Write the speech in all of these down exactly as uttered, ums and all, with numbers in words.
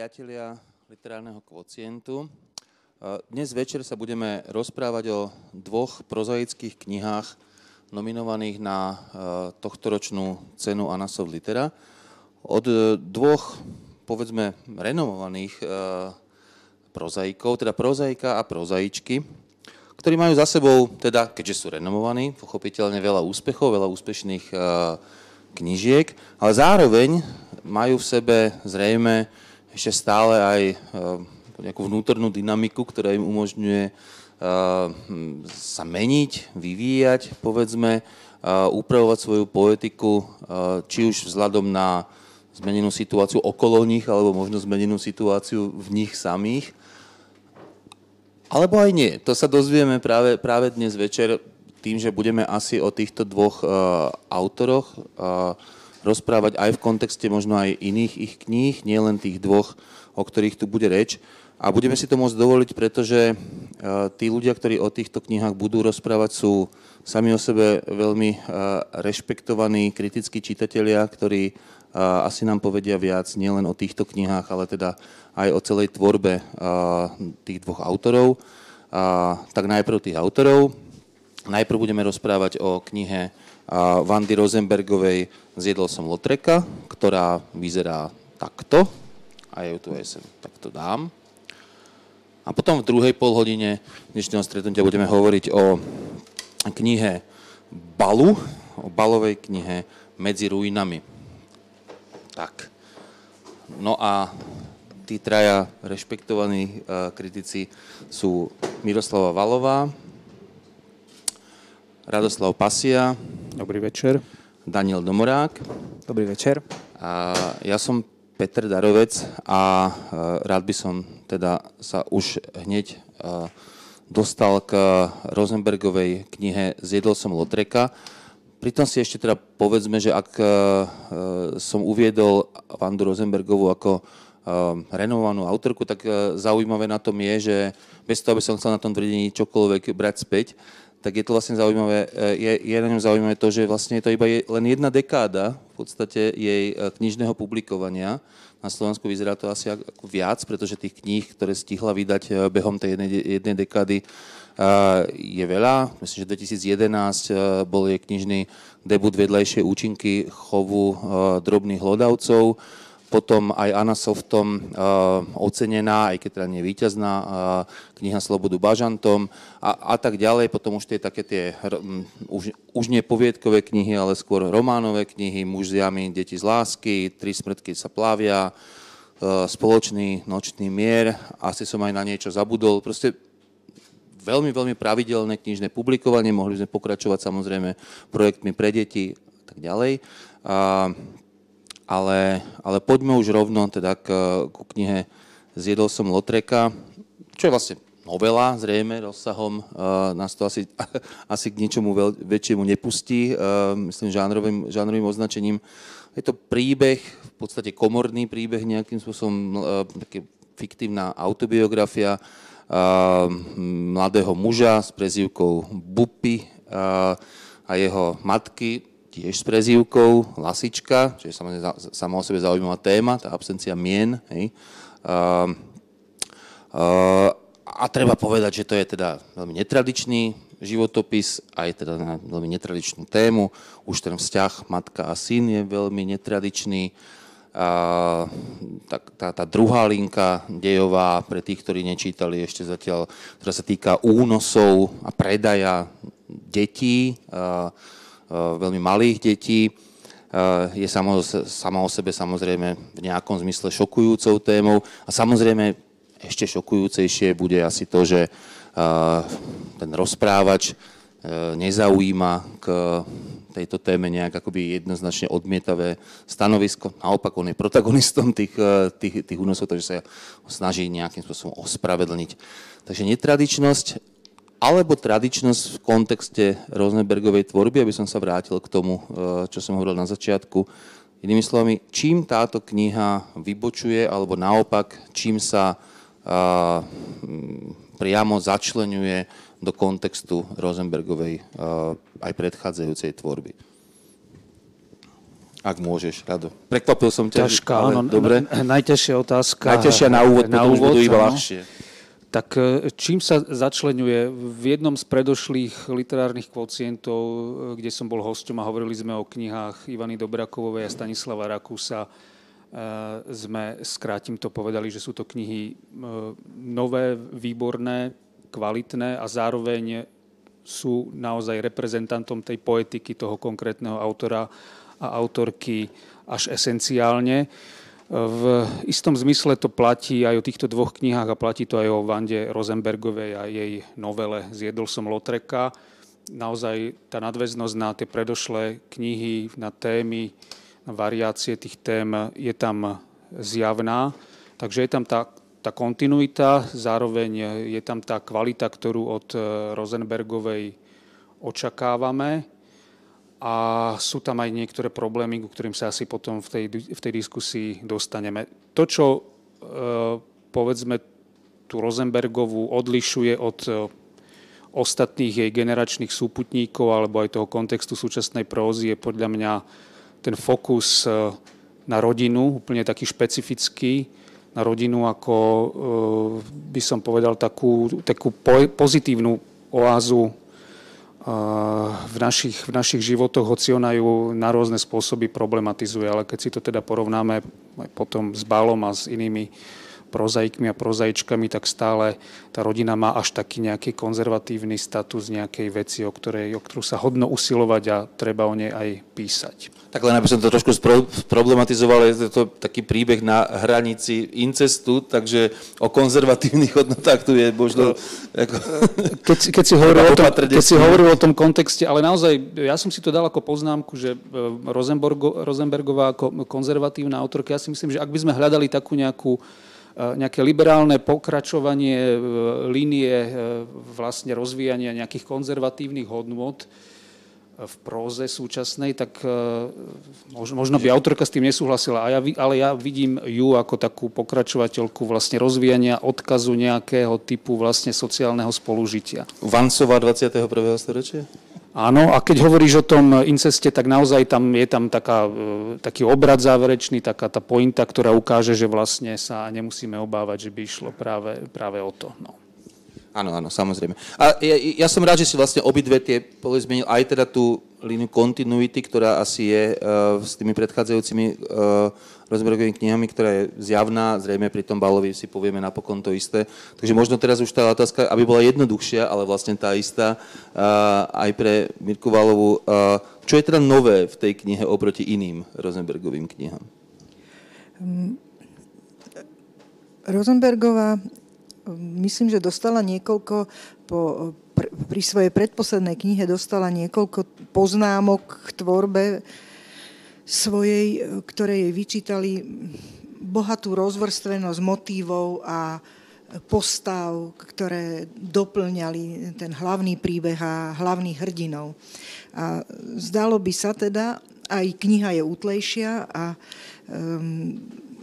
priatelia literárneho kvocientu. Dnes večer sa budeme rozprávať o dvoch prozaických knihách nominovaných na tohtoročnú cenu Anasoft litera. Od dvoch, povedzme, renomovaných prozaikov, teda prozaika a prozaičky, ktorí majú za sebou, teda, keďže sú renomovaní, pochopiteľne veľa úspechov, veľa úspešných knižiek, ale zároveň majú v sebe zrejme ešte stále aj nejakú vnútornú dynamiku, ktorá im umožňuje sa meniť, vyvíjať, povedzme, upravovať svoju poetiku, či už vzhľadom na zmenenú situáciu okolo nich, alebo možno zmenenú situáciu v nich samých. Alebo aj nie. To sa dozvieme práve, práve dnes večer tým, že budeme asi o týchto dvoch autoroch rozprávať aj v kontexte možno aj iných ich kníh, nielen tých dvoch, o ktorých tu bude reč. A budeme si to môcť dovoliť, pretože tí ľudia, ktorí o týchto knihách budú rozprávať, sú sami o sebe veľmi rešpektovaní, kritickí čitatelia, ktorí asi nám povedia viac nielen o týchto knihách, ale teda aj o celej tvorbe tých dvoch autorov. Tak najprv tých autorov. Najprv budeme rozprávať o knihe Vandy Rosenbergovej Zjedol som Lautreca, ktorá vyzerá takto. A ja ju tu aj sem takto dám. A potom v druhej polhodine dnešného stretnutia budeme hovoriť o knihe Balu, o Balovej knihe Medzi ruinami. Tak. No a tí traja rešpektovaní kritici sú Miroslava Vallová, Radoslav Passia. Dobrý večer. Daniel Domorák. Dobrý večer. A ja som Peter Darovec a rád by som teda sa už hneď dostal k Rosenbergovej knihe Zjedol som Lautreca. Pritom si ešte teda povedzme, že ak som uviedol Vandu Rosenbergovú ako renovovanú autorku, tak zaujímavé na tom je, že bez toho, aby som chcel na tom tvrdení čokoľvek brať späť, tak je to vlastne zaujímavé, je, je na ňom zaujímavé to, že vlastne je to iba je, len jedna dekáda v podstate jej knižného publikovania. Na Slovensku vyzerá to asi ako viac, pretože tých kníh, ktoré stihla vydať behom tej jednej, jednej dekády, je veľa. Myslím, že dvetisíc jedenásť bol jej knižný debut Vedlejšie účinky chovu drobných hlodavcov. Potom aj Anna Softom uh, ocenená, aj Ketranie je víťazná, uh, Kniha slobodu bažantom a, a tak ďalej. Potom už tie také tie, um, už, už nie poviedkové knihy, ale skôr románové knihy, Muž s jami, Deti z lásky, Tri smrtky sa plávia, uh, Spoločný nočný mier, asi som aj na niečo zabudol. Proste veľmi, veľmi pravidelné knižné publikovanie, mohli sme pokračovať samozrejme projektmi pre deti a tak ďalej. Uh, Ale, ale poďme už rovno teda k, k knihe Zjedol som Lautreca, čo je vlastne novela, zrejme rozsahom uh, nás to asi, asi k ničomu veľ, väčšiemu nepustí, uh, myslím žánrovým, žánrovým označením. Je to príbeh, v podstate komorný príbeh, nejakým spôsobom uh, také fiktívna autobiografia uh, mladého muža s prezývkou Bupy uh, a jeho matky, tiež s prezývkou Lasička, čo je sama o sebe zaujímavá téma, tá absencia mien. Hej. Uh, uh, a treba povedať, že to je teda veľmi netradičný životopis, aj teda na veľmi netradičnú tému. Už ten vzťah matka a syn je veľmi netradičný. Uh, tá, tá, tá druhá linka dejová, pre tých, ktorí nečítali ešte zatiaľ, ktorá sa týka únosov a predaja detí, uh, veľmi malých detí. Je sama o sebe samozrejme v nejakom zmysle šokujúcou témou. A samozrejme ešte šokujúcejšie bude asi to, že ten rozprávač nezaujíma k tejto téme nejak akoby jednoznačne odmietavé stanovisko. Naopak, on je protagonistom tých, tých, tých únosov, takže sa snaží nejakým spôsobom ospravedlniť. Takže netradičnosť alebo tradičnosť v kontexte Rosenbergovej tvorby, aby som sa vrátil k tomu, čo som hovoril na začiatku. Inými slovami, čím táto kniha vybočuje, alebo naopak, čím sa uh, priamo začleňuje do kontextu Rosenbergovej uh, aj predchádzajúcej tvorby. Ak môžeš, Rado. Prekvapil som ťa. Ťažká, ale áno, dobre. Najťažšia otázka. Najťažšia na úvod, na potom úvod, už budú iba ľahšie. Tak čím sa začleňuje? V jednom z predošlých literárnych kvocientov, kde som bol hosťom a hovorili sme o knihách Ivany Dobrákovovej a Stanislava Rakúsa, sme, skrátim to, povedali, že sú to knihy nové, výborné, kvalitné a zároveň sú naozaj reprezentantom tej poetiky toho konkrétneho autora a autorky až esenciálne. V istom zmysle to platí aj o týchto dvoch knihách a platí to aj o Vande Rosenbergovej a jej novele Zjedol som Lautreca. Naozaj tá nadväznosť na tie predošlé knihy, na témy, na variácie tých tém je tam zjavná. Takže je tam tá, tá kontinuita, zároveň je tam tá kvalita, ktorú od Rosenbergovej očakávame. A sú tam aj niektoré problémy, ku ktorým sa asi potom v tej, v tej diskusii dostaneme. To, čo e, povedzme tú Rosenbergovú odlišuje od e, ostatných jej generačných súputníkov alebo aj toho kontextu súčasnej prózy, je podľa mňa ten fokus e, na rodinu, úplne taký špecifický, na rodinu ako, e, by som povedal, takú, takú po, pozitívnu oázu v našich, v našich životoch, hoci ona ju na rôzne spôsoby problematizuje, ale keď si to teda porovnáme potom s Balom a s inými prozaikmi a prozaičkami, tak stále tá rodina má až taký nejaký konzervatívny status nejakej veci, o ktorej, o ktorú sa hodno usilovať a treba o nej aj písať. Tak len aby som to trošku problematizoval, je to taký príbeh na hranici incestu, takže o konzervatívnych hodnotách tu je možno... Ako... Keď, keď si hovoril o tom, keď si hovoril o tom kontexte, ale naozaj, ja som si to dal ako poznámku, že Rosenbergo, Rosenbergová ako konzervatívna autorka, ja si myslím, že ak by sme hľadali takú nejakú nejaké liberálne pokračovanie línie vlastne rozvíjania nejakých konzervatívnych hodnôt v próze súčasnej, tak možno by autorka s tým nesúhlasila, ale ja vidím ju ako takú pokračovateľku vlastne rozvíjania odkazu nejakého typu vlastne sociálneho spolužitia. Vancová dvadsiateho prvého storočia? Áno, a keď hovoríš o tom inceste, tak naozaj tam je tam taká, taký obrad záverečný, taká tá pointa, ktorá ukáže, že vlastne sa nemusíme obávať, že by išlo práve, práve o to. No. Áno, áno, samozrejme. A ja, ja som rád, že si vlastne obidve tie poli zmenil, aj teda tú líniu continuity, ktorá asi je uh, s tými predchádzajúcimi uh, Rosenbergovými knihami, ktorá je zjavná, zrejme pri tom Ballovi si povieme napokon to isté. Takže možno teraz už tá otázka, aby bola jednoduchšia, ale vlastne tá istá uh, aj pre Mirku Vallovú. Uh, čo je teda nové v tej knihe oproti iným Rosenbergovým knihám? Um, Rosenbergová, myslím, že dostala niekoľko po... Pr- pri svojej predposlednej knihe dostala niekoľko poznámok k tvorbe svojej, ktoré jej vyčítali bohatú rozvrstvenosť motívov a postav, ktoré doplňali ten hlavný príbeh a hlavných hrdinov. A zdalo by sa teda, aj kniha je útlejšia a um,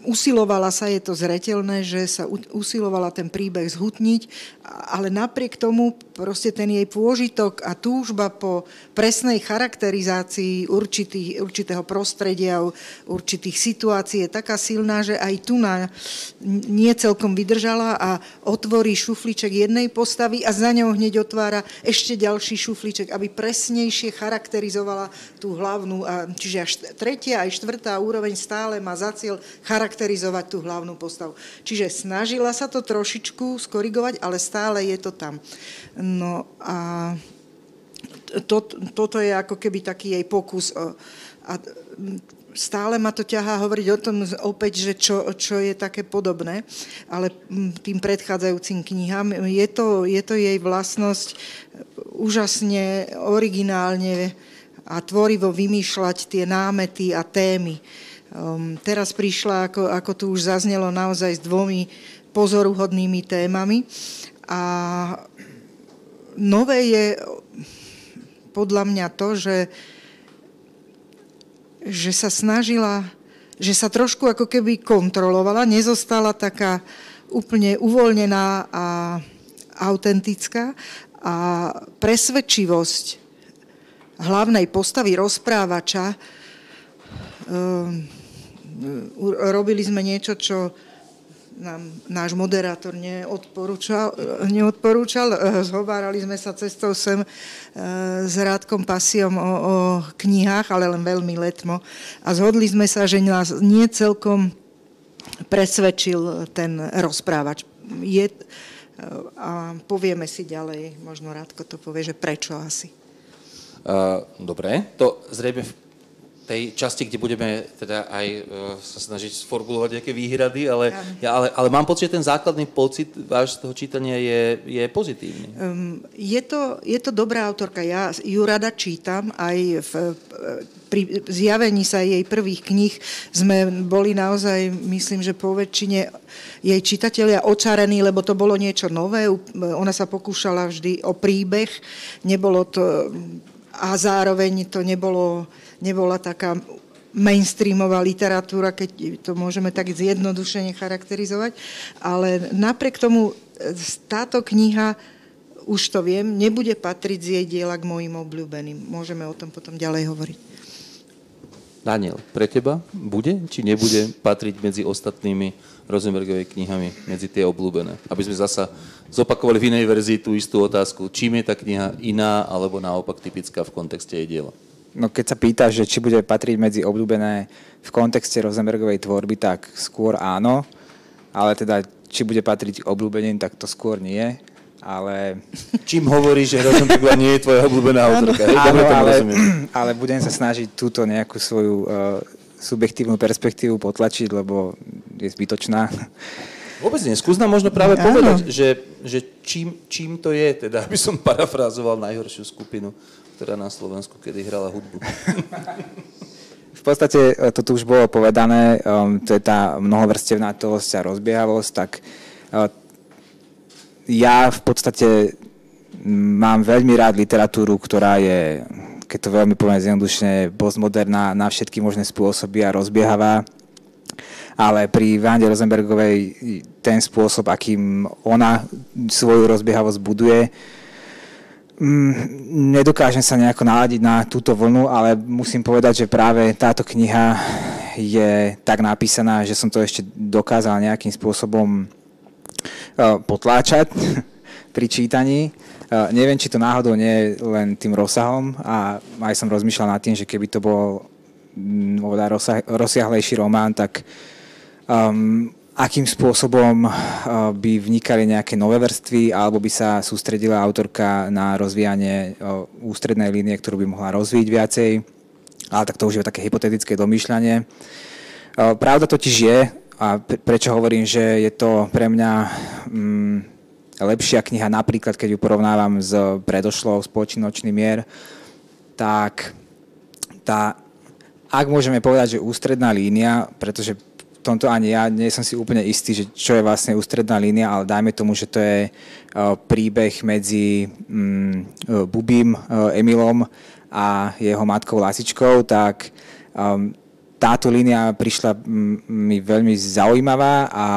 usilovala sa, je to zreteľné, že sa usilovala ten príbeh zhutniť, ale napriek tomu proste ten jej pôžitok a túžba po presnej charakterizácii určitých, určitého prostredia, určitých situácií je taká silná, že aj tu na nie celkom vydržala a otvorí šufliček jednej postavy a za ňou hneď otvára ešte ďalší šufliček, aby presnejšie charakterizovala tú hlavnú. A čiže až tretia, aj štvrtá úroveň stále má za cieľ charakterizovať tú hlavnú postavu. Čiže snažila sa to trošičku skorigovať, ale stále je to tam. No a to, toto je ako keby taký jej pokus. A stále ma to ťahá hovoriť o tom opäť, že čo, čo je také podobné, ale tým predchádzajúcim knihám. Je to, je to jej vlastnosť úžasne, originálne a tvorivo vymýšľať tie námety a témy. Um, teraz prišla, ako, ako tu už zaznelo, naozaj s dvomi pozoruhodnými témami. A nové je podľa mňa to, že, že sa snažila, že sa trošku ako keby kontrolovala, nezostala taká úplne uvoľnená a autentická a presvedčivosť hlavnej postavy rozprávača Robili sme niečo, čo nám náš moderátor neodporúčal, neodporúčal. Zhovárali sme sa cestou sem s Rádkom Passiom o, o knihách, ale len veľmi letmo. A zhodli sme sa, že nás nie celkom presvedčil ten rozprávač. Je, a povieme si ďalej, možno Rádko to povie, že prečo asi. Uh, dobre, to zrejme tej časti, kde budeme teda aj sa snažiť sformulovať nejaké výhrady, ale, ja, ale, ale mám pocit, že ten základný pocit váš z toho čítania je, je pozitívny. Um, je, to, je to dobrá autorka. Ja ju rada čítam. Aj v, pri zjavení sa jej prvých kníh sme boli naozaj, myslím, že po väčšine jej čitatelia očarení, lebo to bolo niečo nové. Ona sa pokúšala vždy o príbeh. Nebolo to... A zároveň to nebolo, nebola taká mainstreamová literatúra, keď to môžeme tak zjednodušene charakterizovať. Ale napriek tomu táto kniha, už to viem, nebude patriť z jej diela k mojim obľúbeným. Môžeme o tom potom ďalej hovoriť. Daniel, pre teba bude či nebude patriť medzi ostatnými Rosenbergovej knihami, medzi tie obľúbené? Aby sme zasa zopakovali v inej verzii tú istú otázku. Čím je tá kniha iná alebo naopak typická v kontexte jej diela? No keď sa pýtaš, že či bude patriť medzi obľúbené v kontexte Rosenbergovej tvorby, tak skôr áno. Ale teda, či bude patriť obľúbeným, tak to skôr nie. Ale... Čím hovoríš, že Rosenbergová nie je tvoja obľúbená autorka? Áno, ale, ale budem sa snažiť túto nejakú svoju... Uh, subjektívnu perspektívu potlačiť, lebo je zbytočná. Vôbec nie. Skús nám možno práve povedať, že, že čím, čím to je, teda, aby som parafrázoval najhoršiu skupinu, ktorá na Slovensku kedy hrala hudbu. V podstate to tu už bolo povedané, to je tá mnohovrstevnatosť a rozbiehavosť, tak ja v podstate mám veľmi rád literatúru, ktorá je... keď to veľmi poviem zjednodušne, postmoderná na všetky možné spôsoby a rozbiehavá. Ale pri Vande Rosenbergovej ten spôsob, akým ona svoju rozbiehavosť buduje, nedokážem sa nejako naladiť na túto vlnu, ale musím povedať, že práve táto kniha je tak napísaná, že som to ešte dokázal nejakým spôsobom potláčať pri čítaní. Uh, neviem, či to náhodou nie je len tým rozsahom a aj som rozmýšľal nad tým, že keby to bol mm, rozsah, rozsiahlejší román, tak um, akým spôsobom uh, by vnikali nejaké nové vrstvy alebo by sa sústredila autorka na rozvíjanie uh, ústrednej línie, ktorú by mohla rozvíjať viacej. Ale tak to už je také hypotetické domýšľanie. Uh, pravda totiž je, a prečo hovorím, že je to pre mňa... Mm, lepšia kniha, napríklad keď ju porovnávam s predošlou Spoločný nočný mier, tak tá, ak môžeme povedať, že ústredná línia, pretože v tomto ani ja nie som si úplne istý, že čo je vlastne ústredná línia, ale dajme tomu, že to je príbeh medzi mm, Bubím, Emilom a jeho matkou Lasičkou, tak um, táto línia prišla mi veľmi zaujímavá a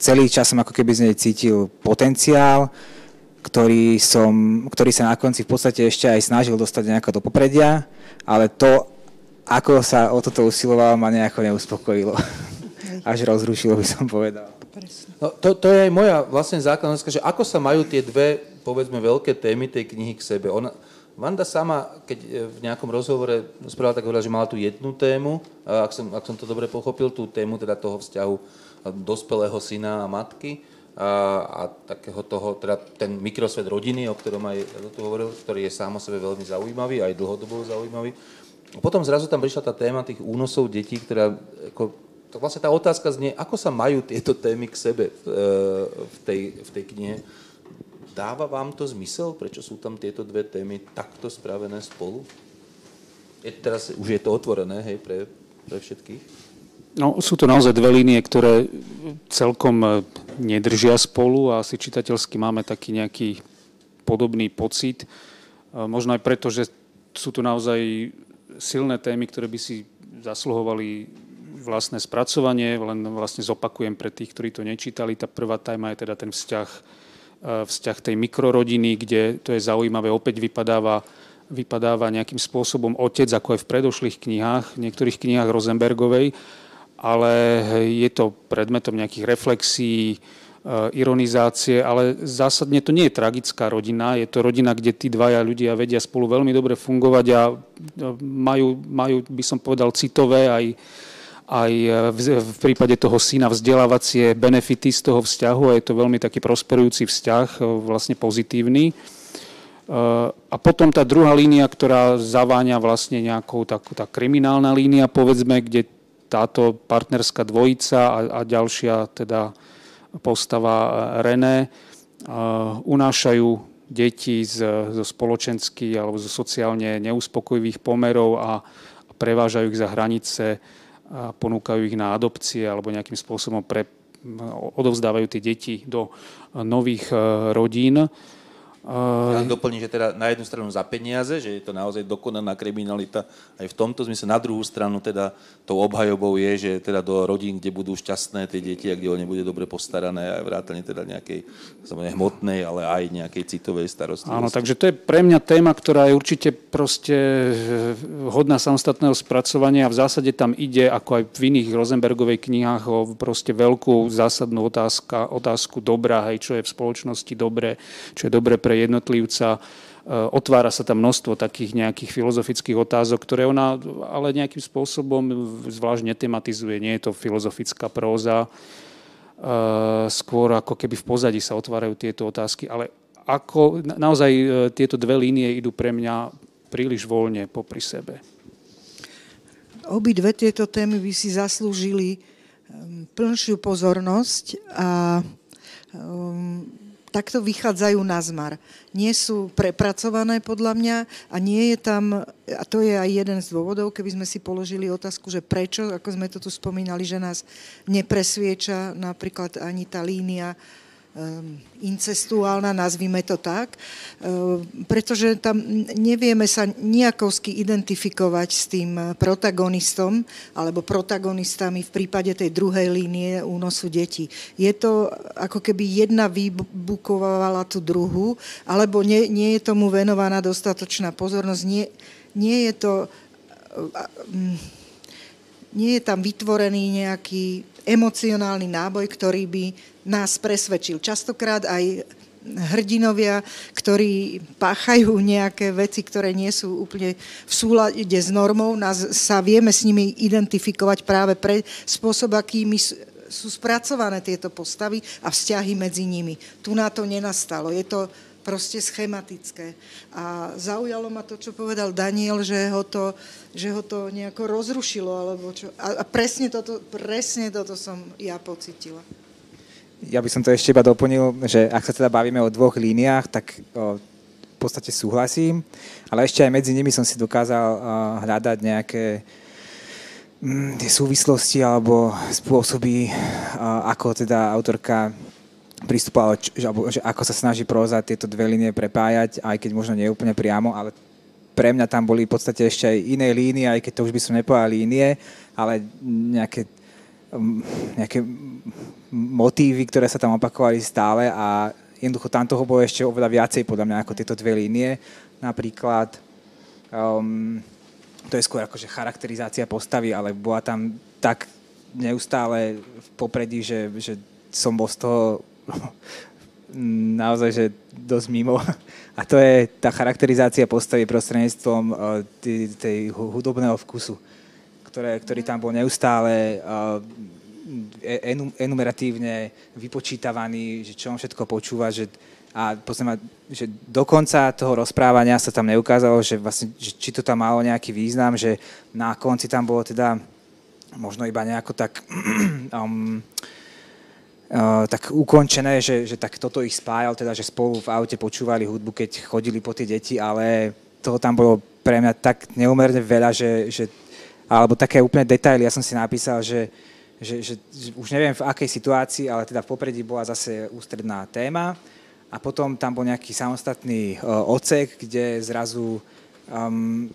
celý čas som ako keby z nej cítil potenciál, ktorý, som, ktorý sa na konci v podstate ešte aj snažil dostať nejako do popredia, ale to, ako sa o toto usiloval, ma nejako neuspokojilo. Až rozrušilo, by som povedal. No, to, to je aj moja vlastne základná otázka, že ako sa majú tie dve, povedzme, veľké témy tej knihy k sebe. Ona, Vanda sama, keď v nejakom rozhovore správala, tak hovorila, že mala tú jednu tému, ak som, ak som to dobre pochopil, tú tému teda toho vzťahu dospelého syna a matky a, a takého toho, teda ten mikrosvet rodiny, o ktorom aj ja tu hovoril, ktorý je sám o sebe veľmi zaujímavý, aj dlhodobo zaujímavý. A potom zrazu tam prišla tá téma tých únosov detí, ktorá, ako, tak vlastne tá otázka znie, ako sa majú tieto témy k sebe v, v, tej, v tej knihe. Dáva vám to zmysel? Prečo sú tam tieto dve témy takto spravené spolu? Je, teraz už je to otvorené, hej, pre, pre všetkých. No, sú to naozaj dve línie, ktoré celkom nedržia spolu a asi čitateľsky máme taký nejaký podobný pocit. Možno aj preto, že sú tu naozaj silné témy, ktoré by si zasluhovali vlastné spracovanie. Len vlastne zopakujem pre tých, ktorí to nečítali. Tá prvá téma je teda ten vzťah, vzťah tej mikrorodiny, kde to je zaujímavé, opäť vypadáva vypadáva nejakým spôsobom otec, ako aj v predošlých knihách, v niektorých knihách Rosenbergovej, ale je to predmetom nejakých reflexií, ironizácie, ale zásadne to nie je tragická rodina, je to rodina, kde tí dvaja ľudia vedia spolu veľmi dobre fungovať a majú, majú by som povedal, citové aj, aj v, v prípade toho syna vzdelávacie benefity z toho vzťahu a je to veľmi taký prosperujúci vzťah, vlastne pozitívny. A potom tá druhá línia, ktorá zaváňa vlastne nejakou takú tá kriminálna línia, povedzme, kde táto partnerská dvojica a, a ďalšia teda postava René unášajú deti zo spoločenských alebo zo sociálne neuspokojivých pomerov a prevážajú ich za hranice a ponúkajú ich na adopcie alebo nejakým spôsobom pre, odovzdávajú tie deti do nových rodín. Ja doplním, že teda na jednu stranu za peniaze, že je to naozaj dokonaná kriminalita aj v tomto zmysle, na druhú stranu teda tou obhajobou je, že teda do rodín, kde budú šťastné tie deti a kde o ne bude dobre postarané aj vrátane teda nejakej hmotnej, ale aj nejakej citovej starostlivosti. Áno, takže to je pre mňa téma, ktorá je určite proste hodná samostatného spracovania a v zásade tam ide, ako aj v iných Rosenbergovej knihách, o proste veľkú zásadnú otázka, otázku dobra, hej, čo je v spoločnosti dobré, čo je dobré pre pre jednotlivca. Otvára sa tam množstvo takých nejakých filozofických otázok, ktoré ona ale nejakým spôsobom zvlášť netematizuje. Nie je to filozofická próza. Skôr ako keby v pozadí sa otvárajú tieto otázky. Ale ako naozaj tieto dve línie idú pre mňa príliš voľne popri sebe. Obidve tieto témy by si zaslúžili plnšiu pozornosť a um, takto vychádzajú na zmar. Nie sú prepracované podľa mňa a nie je tam, a to je aj jeden z dôvodov, keby sme si položili otázku, že prečo, ako sme to tu spomínali, že nás nepresvieča napríklad ani tá línia um, incestuálna, nazvime to tak, um, pretože tam nevieme sa nejakovsky identifikovať s tým protagonistom alebo protagonistami v prípade tej druhej línie únosu detí. Je to ako keby jedna vybukovala tú druhú, alebo nie, nie je tomu venovaná dostatočná pozornosť, nie, nie je to... Um, nie je tam vytvorený nejaký emocionálny náboj, ktorý by nás presvedčil. Častokrát aj hrdinovia, ktorí páchajú nejaké veci, ktoré nie sú úplne v súlade s normou, nás, sa vieme s nimi identifikovať práve pre spôsob, akými sú spracované tieto postavy a vzťahy medzi nimi. Tu na to nenastalo. Je to proste schematické. A zaujalo ma to, čo povedal Daniel, že ho to, že ho to nejako rozrušilo. Alebo čo. A presne toto, presne toto som ja pocitila. Ja by som to ešte iba doplnil, že ak sa teda bavíme o dvoch líniách, tak o, v podstate súhlasím, ale ešte aj medzi nimi som si dokázal o, hľadať nejaké mm, súvislosti alebo spôsoby, o, ako teda autorka pristupovala, že ako sa snaží próza tieto dve línie prepájať, aj keď možno nie úplne priamo, ale pre mňa tam boli v podstate ešte aj iné línie, aj keď to už by som nepovedal línie, ale nejaké, nejaké motívy, ktoré sa tam opakovali stále a jednoducho tam toho bolo ešte oveľa viacej podľa mňa ako tieto dve línie. Napríklad um, to je skôr akože charakterizácia postavy, ale bola tam tak neustále v popredí, že, že som bol z toho naozaj, že dosť mimo. A to je tá charakterizácia postavy prostredníctvom tej, tej hudobného vkusu, ktoré, ktorý tam bol neustále enumeratívne vypočítavaný, že čo on všetko počúva, že a poznám, že do konca toho rozprávania sa tam neukázalo, že vlastne, že či to tam malo nejaký význam, že na konci tam bolo teda možno iba nejako tak um, Uh, tak ukončené, že, že tak toto ich spájal, teda, že spolu v aute počúvali hudbu, keď chodili po tie deti, ale toho tam bolo pre mňa tak neúmerne veľa, že, že, alebo také úplne detaily, ja som si napísal, že, že, že, že už neviem v akej situácii, ale teda v popredí bola zase ústredná téma a potom tam bol nejaký samostatný uh, odsek, kde zrazu um,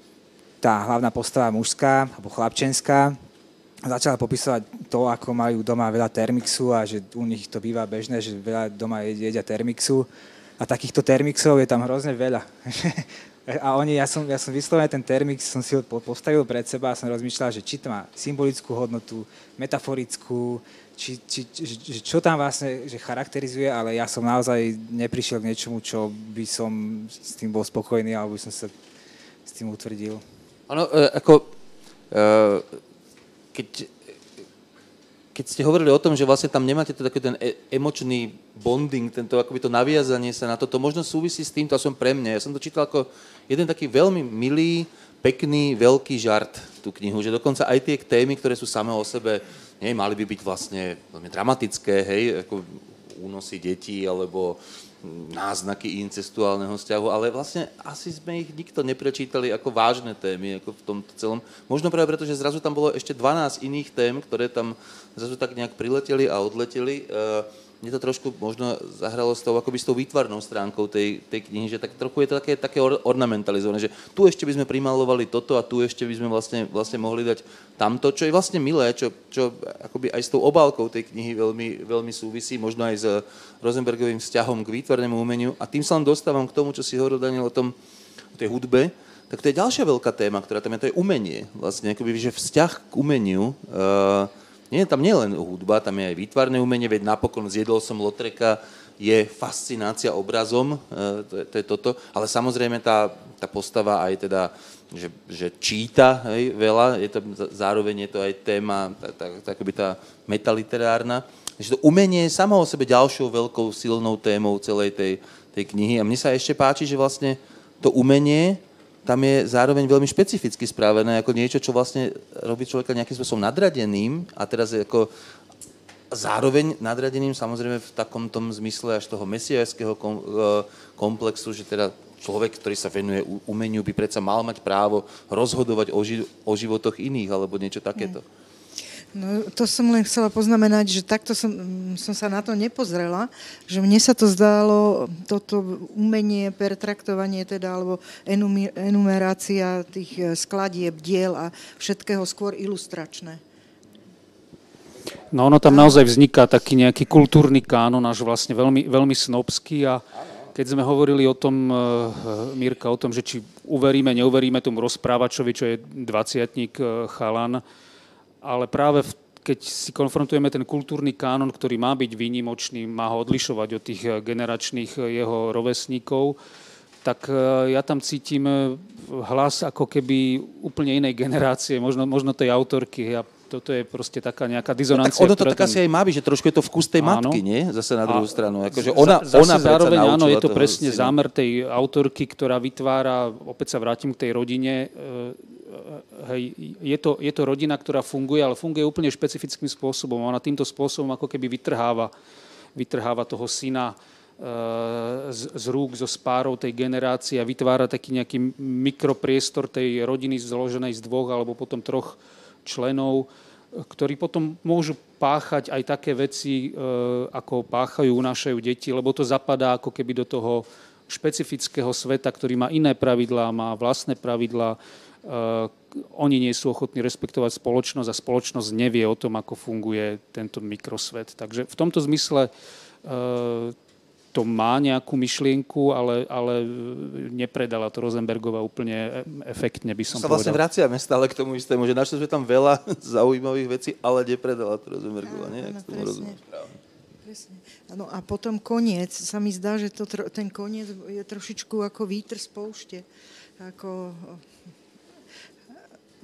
tá hlavná postava mužská alebo chlapčenská začala popisovať to, ako majú doma veľa termixu a že u nich to býva bežné, že veľa doma jedia termixu A takýchto termixov je tam hrozne veľa. A oni, ja som, ja som vyslovene ten termix, som si ho postavil pred seba a som rozmýšľal, že či to má symbolickú hodnotu, metaforickú, či, či, či, čo tam vlastne že charakterizuje, ale ja som naozaj neprišiel k niečomu, čo by som s tým bol spokojný, alebo by som sa s tým utvrdil. Áno, ako keď, keď ste hovorili o tom, že vlastne tam nemáte taký ten emočný bonding, tento akoby to naviazanie sa na to, to možno súvisí s týmto, a som pre mňa. Ja som to čítal ako jeden taký veľmi milý, pekný, veľký žart, tú knihu, že dokonca aj tie témy, ktoré sú samé o sebe, nie, mali by byť vlastne veľmi dramatické, hej, ako únosy detí, alebo náznaky incestuálneho vzťahu, ale vlastne asi sme ich nikto neprečítali ako vážne témy, ako v tomto celom. Možno práve preto, že zrazu tam bolo ešte dvanásť iných tém, ktoré tam zrazu tak nejak prileteli a odleteli. Mne to trošku možno zahralo s tou, akoby s tou výtvarnou stránkou tej, tej knihy, že tak trochu je to také, také ornamentalizované, že tu ešte by sme primalovali toto a tu ešte by sme vlastne, vlastne mohli dať tamto, čo je vlastne milé, čo, čo akoby aj s tou obálkou tej knihy veľmi, veľmi súvisí, možno aj s Rosenbergovým vzťahom k výtvarnému umeniu. A tým sa len dostávam k tomu, čo si hovoril, Daniel, o tom, o tej hudbe. Tak to je ďalšia veľká téma, ktorá tam je, to je umenie. Vlastne akoby, že vzťah k umeniu... Uh, Nie, tam nie je len hudba, tam je aj výtvarné umenie, veď napokon Zjedol som Lautreca je fascinácia obrazom, to je, to je toto, ale samozrejme tá, tá postava aj teda, že, že číta, hej, veľa, je to, zároveň je to aj téma, tá, tá, tá, akoby tá metaliterárna, že to umenie je samo o sebe ďalšou veľkou silnou témou celej tej, tej knihy a mne sa ešte páči, že vlastne to umenie tam je zároveň veľmi špecificky správené, ako niečo, čo vlastne robí človeka nejakým spôsobom nadradeným a teraz je ako zároveň nadradeným samozrejme v takom tom zmysle až toho mesiášskeho komplexu, že teda človek, ktorý sa venuje umeniu, by predsa mal mať právo rozhodovať o, ži- o životoch iných alebo niečo takéto. No, to som len chcela poznamenať, že takto som, som sa na to nepozrela, že mne sa to zdálo, toto umenie, pertraktovanie teda, alebo enumerácia tých skladieb, diel a všetkého skôr ilustračné. No ono tam naozaj vzniká taký nejaký kultúrny kánon, až vlastne veľmi, veľmi snobský a keď sme hovorili o tom, Mirka, o tom, že či uveríme, neuveríme tomu rozprávačovi, čo je dvaciatnik chalan, ale práve v, keď si konfrontujeme ten kultúrny kánon, ktorý má byť výnimočný, má ho odlišovať od tých generačných jeho rovesníkov, tak ja tam cítim hlas ako keby úplne inej generácie, možno, možno tej autorky. Ja, toto je proste taká nejaká dizonancia. No, tak ono to tak asi tam... aj má byť, že trošku je to vkus tej áno. matky, nie? Zase na druhú a stranu. Ako, že ona, zase ona zároveň áno, je to presne syna. Zámer tej autorky, ktorá vytvára, opäť sa vrátim k tej rodine, hej, je to, je to rodina, ktorá funguje, ale funguje úplne špecifickým spôsobom. Ona týmto spôsobom ako keby vytrháva, vytrháva toho syna e, z, z rúk, zo spárov tej generácie a vytvára taký nejaký mikropriestor tej rodiny zloženej z dvoch alebo potom troch členov, ktorí potom môžu páchať aj také veci, e, ako páchajú, unášajú deti, lebo to zapadá ako keby do toho špecifického sveta, ktorý má iné pravidlá, má vlastné pravidlá. Uh, oni nie sú ochotní respektovať spoločnosť a spoločnosť nevie o tom, ako funguje tento mikrosvet. Takže v tomto zmysle uh, to má nejakú myšlienku, ale, ale nepredala to Rosenbergová úplne efektne, by som sa povedal. Sa vlastne vraciame stále k tomu istému, že našli sme tam veľa zaujímavých vecí, ale nepredala to Rosenbergová. Nie? Ak tomu rozumiem správne. No a potom koniec. Sa mi zdá, že to, ten koniec je trošičku ako vítr z poušte. Ako...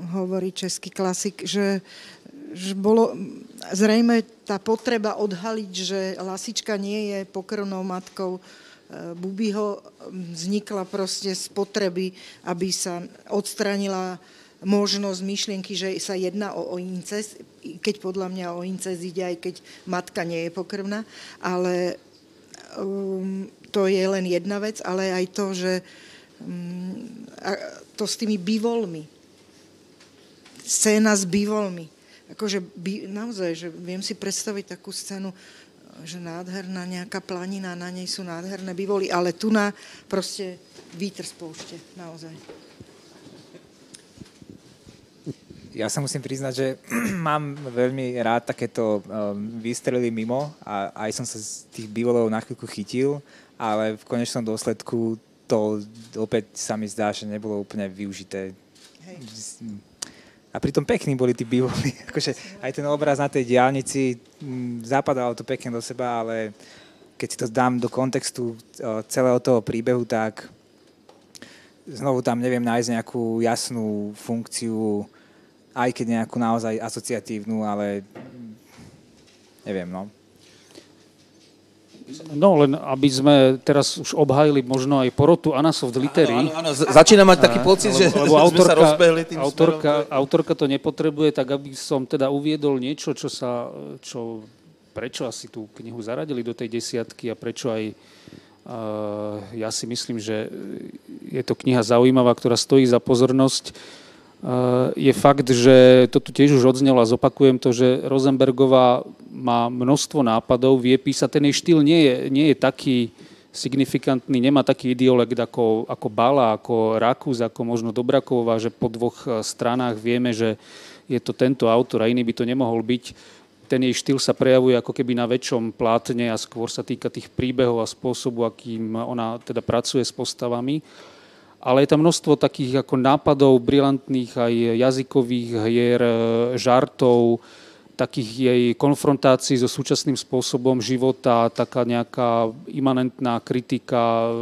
hovorí český klasik, že, že bolo zrejme tá potreba odhaliť, že lasička nie je pokrvnou matkou Bubiho, vznikla proste z potreby, aby sa odstranila možnosť myšlienky, že sa jedná o, o incest, keď podľa mňa o incest ide, aj keď matka nie je pokrvná, ale um, to je len jedna vec, ale aj to, že um, to s tými bivolmi, scéna s bivolmi. Akože naozaj, že viem si predstaviť takú scénu, že nádherná nejaká planina, na nej sú nádherné bivoly, ale tu na proste vítr z poušte, naozaj. Ja sa musím priznať, že mám veľmi rád takéto výstrely mimo a aj som sa z tých bivolov na chvíľku chytil, ale v konečnom dôsledku to opäť sa mi zdá, že nebolo úplne využité. Hej. A pritom pekní boli tí bivoli. Akože aj ten obraz na tej diaľnici, zapadalo to pekne do seba, ale keď si to dám do kontextu celého toho príbehu, tak znovu tam neviem nájsť nejakú jasnú funkciu, aj keď nejakú naozaj asociatívnu, ale neviem, no. No, len aby sme teraz už obhájili možno aj porotu Anasoft litery. Áno, áno, áno. Začína mať taký pocit, že lebo autorka, sme sa rozbehli tým autorka, smerom. Autorka to nepotrebuje, tak aby som teda uviedol niečo, čo sa, čo, prečo asi tú knihu zaradili do tej desiatky a prečo aj uh, ja si myslím, že je to kniha zaujímavá, ktorá stojí za pozornosť. Je fakt, že to tu tiež už odznelo a zopakujem to, že Rosenbergová má množstvo nápadov, vie písať, ten jej štýl nie je, nie je taký signifikantný, nemá taký ideolekt ako, ako Bala, ako Rakús, ako možno Dobráková, že po dvoch stranách vieme, že je to tento autor a iný by to nemohol byť. Ten jej štýl sa prejavuje ako keby na väčšom plátne a skôr sa týka tých príbehov a spôsobu, akým ona teda pracuje s postavami. Ale je tam množstvo takých ako nápadov, brilantných aj jazykových hier, žartov, takých jej konfrontácií so súčasným spôsobom života, taká nejaká imanentná kritika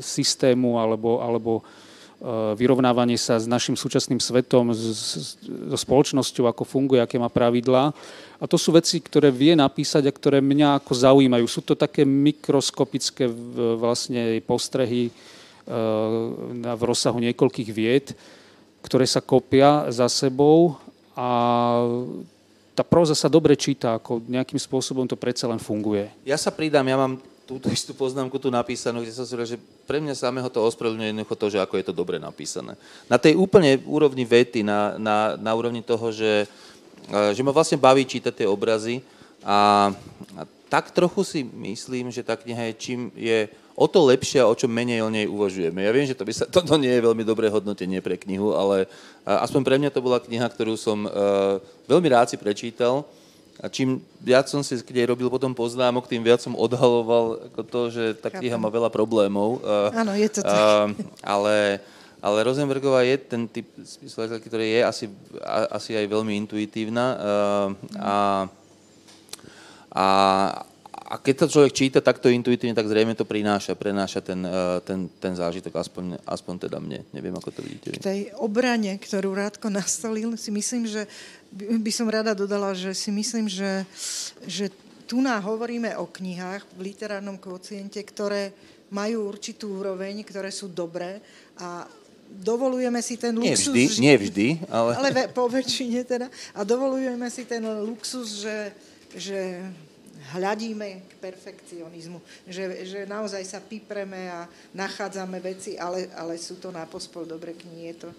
systému alebo, alebo vyrovnávanie sa s našim súčasným svetom, so spoločnosťou, ako funguje, aké má pravidlá. A to sú veci, ktoré vie napísať a ktoré mňa ako zaujímajú. Sú to také mikroskopické vlastne postrehy, v rozsahu niekoľkých vied, ktoré sa kopia za sebou a tá próza sa dobre číta, ako nejakým spôsobom to predsa len funguje. Ja sa pridám, ja mám túto istú poznámku tu napísanú, kde som si hovoril, že pre mňa samého to ospravedlňuje jednoducho to, že ako je to dobre napísané. Na tej úplne úrovni vety, na, na, na úrovni toho, že, že ma vlastne baví čítať tie obrazy a, a tak trochu si myslím, že tá kniha je, čím je o to lepšie a o čo menej o nej uvažujeme. Ja viem, že to by sa, toto nie je veľmi dobré hodnotenie pre knihu, ale aspoň pre mňa to bola kniha, ktorú som uh, veľmi rád si prečítal a čím viac som si k nej robil potom poznámok, tým viac som odhaloval ako to, že tá kniha má veľa problémov. Uh, Áno, je to tak. Uh, ale, ale Rosenbergová je ten typ spisovateľky, ktorý je asi, a, asi aj veľmi intuitívna uh, a, a A keď to človek číta takto intuitívne, tak zrejme to prináša, prenáša ten, ten, ten zážitok, aspoň, aspoň teda mne. Neviem, ako to vidíte vy. K tej obrane, ktorú Rádko nastolil, si myslím, že by som rada dodala, že si myslím, že, že tu nám hovoríme o knihách v literárnom kvociente, ktoré majú určitú úroveň, ktoré sú dobré a dovolujeme si ten luxus... Nie vždy, nie vždy ale... ale po väčšine teda. A dovolujeme si ten luxus, že... že hľadíme k perfekcionizmu, že, že naozaj sa pípreme a nachádzame veci, ale, ale sú to napospol dobré knihy. Je to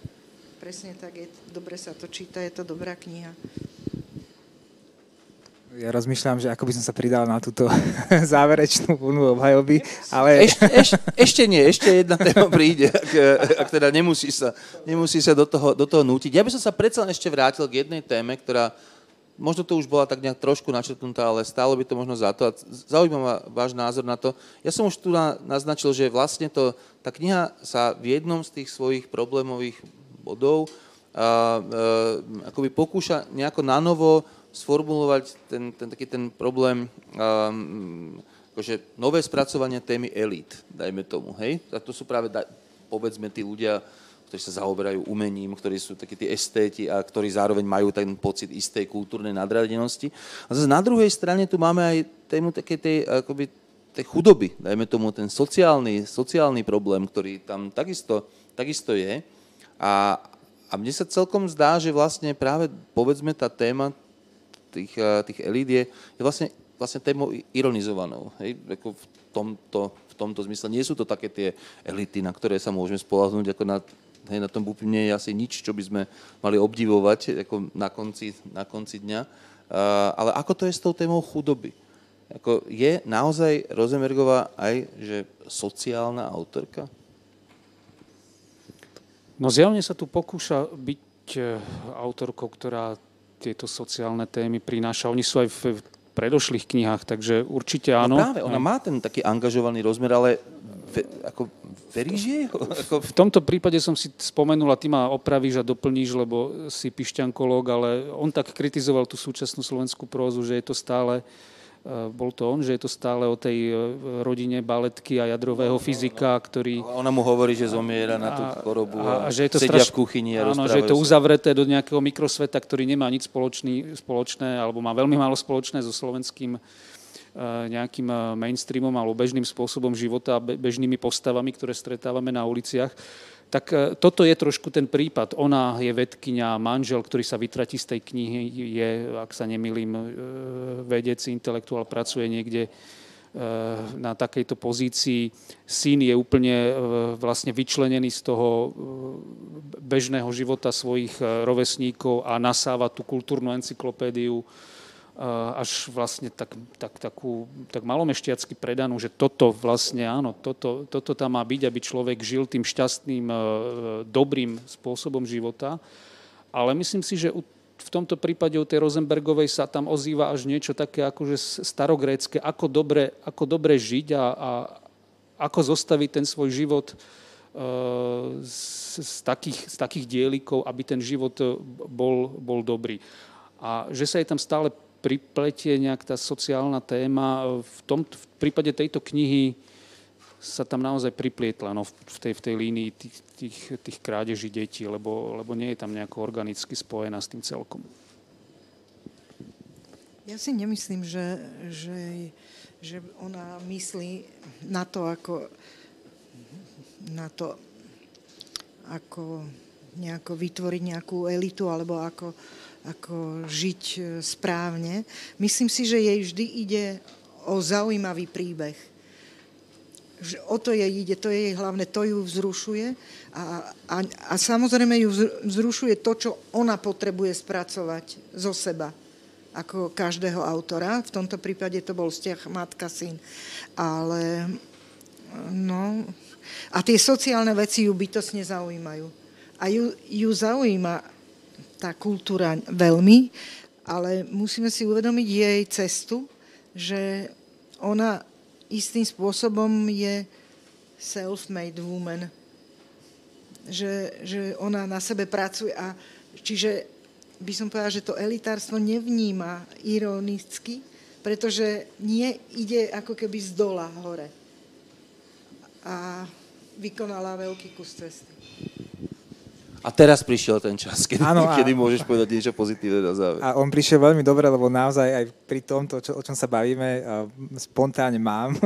presne tak, je, dobre sa to číta, je to dobrá kniha. Ja rozmýšľam, že ako by som sa pridal na túto záverečnú vlnu obhajoby, ale... Ešte, ešte, ešte nie, ešte jedna téma príde, ak, ak teda nemusí sa, nemusí sa do, toho, do toho nútiť. Ja by som sa predsa ešte vrátil k jednej téme, ktorá možno to už bola tak nejak trošku načrtnutá, ale stálo by to možno za to. A zaujímavá váš názor na to. Ja som už tu naznačil, že vlastne to, tá kniha sa v jednom z tých svojich problémových bodov a, a, akoby pokúša nejako nanovo sformulovať ten, ten taký ten problém a, akože nové spracovanie témy elít, dajme tomu, hej? A to sú práve, daj, povedzme, tí ľudia, ktorí sa zaoberajú umením, ktorí sú takí tí estéti a ktorí zároveň majú ten pocit istej kultúrnej nadradenosti. A zase na druhej strane tu máme aj tému takej tej, akoby, tej chudoby, dajme tomu ten sociálny, sociálny problém, ktorý tam takisto, takisto je. A, a mne sa celkom zdá, že vlastne práve, povedzme, tá téma tých, tých elít je, je vlastne, vlastne témou ironizovanou. Hej? Ako v tomto, v tomto zmysle nie sú to také tie elity, na ktoré sa môžeme spoľahnúť ako na... Hej, na tom úplne je asi nič, čo by sme mali obdivovať ako na, konci, na konci dňa. Uh, ale ako to je s tou témou chudoby? Ako je naozaj Rosenbergová aj že sociálna autorka? No zjavne sa tu pokúša byť autorkou, ktorá tieto sociálne témy prináša. Oni sú aj v predošlých knihách, takže určite áno. No práve, ona má ten taký angažovaný rozmer, ale ve, ako veríš jej? Ako... V tomto prípade som si spomenul, a ty ma opravíš a doplníš, lebo si pišťankológ, ale on tak kritizoval tú súčasnú slovenskú prózu, že je to stále, bol to on, že je to stále o tej rodine baletky a jadrového fyzika, ktorý... Ona mu hovorí, že zomiera a, na tú chorobu a, a, a že je to sedia straš... v kuchyni a rozprávajú sa. Áno, že je to uzavreté do nejakého mikrosveta, ktorý nemá nič spoločný, spoločné, alebo má veľmi málo spoločné so slovenským nejakým mainstreamom alebo bežným spôsobom života a bežnými postavami, ktoré stretávame na uliciach. Tak toto je trošku ten prípad. Ona je vedkyňa, manžel, ktorý sa vytratí z tej knihy, je, ak sa nemýlim, vedec, intelektuál, pracuje niekde na takejto pozícii. Syn je úplne vlastne vyčlenený z toho bežného života svojich rovesníkov a nasáva tú kultúrnu encyklopédiu až vlastne tak, tak, takú, tak malomešťacky predanú, že toto vlastne, áno, toto, toto tam má byť, aby človek žil tým šťastným, dobrým spôsobom života. Ale myslím si, že v tomto prípade u tej Rosenbergovej sa tam ozýva až niečo také akože starogrécke, ako dobre, ako dobre žiť a, a ako zostaviť ten svoj život z, z, takých, z takých dielikov, aby ten život bol, bol dobrý. A že sa je tam stále pripletie nejak tá sociálna téma. V, tom, v prípade tejto knihy sa tam naozaj priplietla no, v, tej, v tej línii tých, tých, tých krádeží detí, lebo, lebo nie je tam nejako organicky spojená s tým celkom. Ja si nemyslím, že, že, že ona myslí na to, ako, na to, ako nejako vytvoriť nejakú elitu, alebo ako ako žiť správne. Myslím si, že jej vždy ide o zaujímavý príbeh. O to jej ide, to je jej hlavné, to ju vzrušuje a, a, a samozrejme ju vzrušuje to, čo ona potrebuje spracovať zo seba, ako každého autora. V tomto prípade to bol vzťah matka-syn. Ale, no, a tie sociálne veci ju bytostne zaujímajú. A ju, ju zaujíma tá kultúra veľmi, ale musíme si uvedomiť jej cestu, že ona istým spôsobom je self-made woman. Že, že ona na sebe pracuje a čiže by som povedala, že to elitárstvo nevníma ironicky, pretože nie ide ako keby z dola hore. A vykonala veľký kus cesty. A teraz prišiel ten čas, kedy, ano, a, kedy môžeš povedať niečo pozitívne na záver. A on prišiel veľmi dobre, lebo naozaj aj pri tomto, čo, o čom sa bavíme, spontánne mám.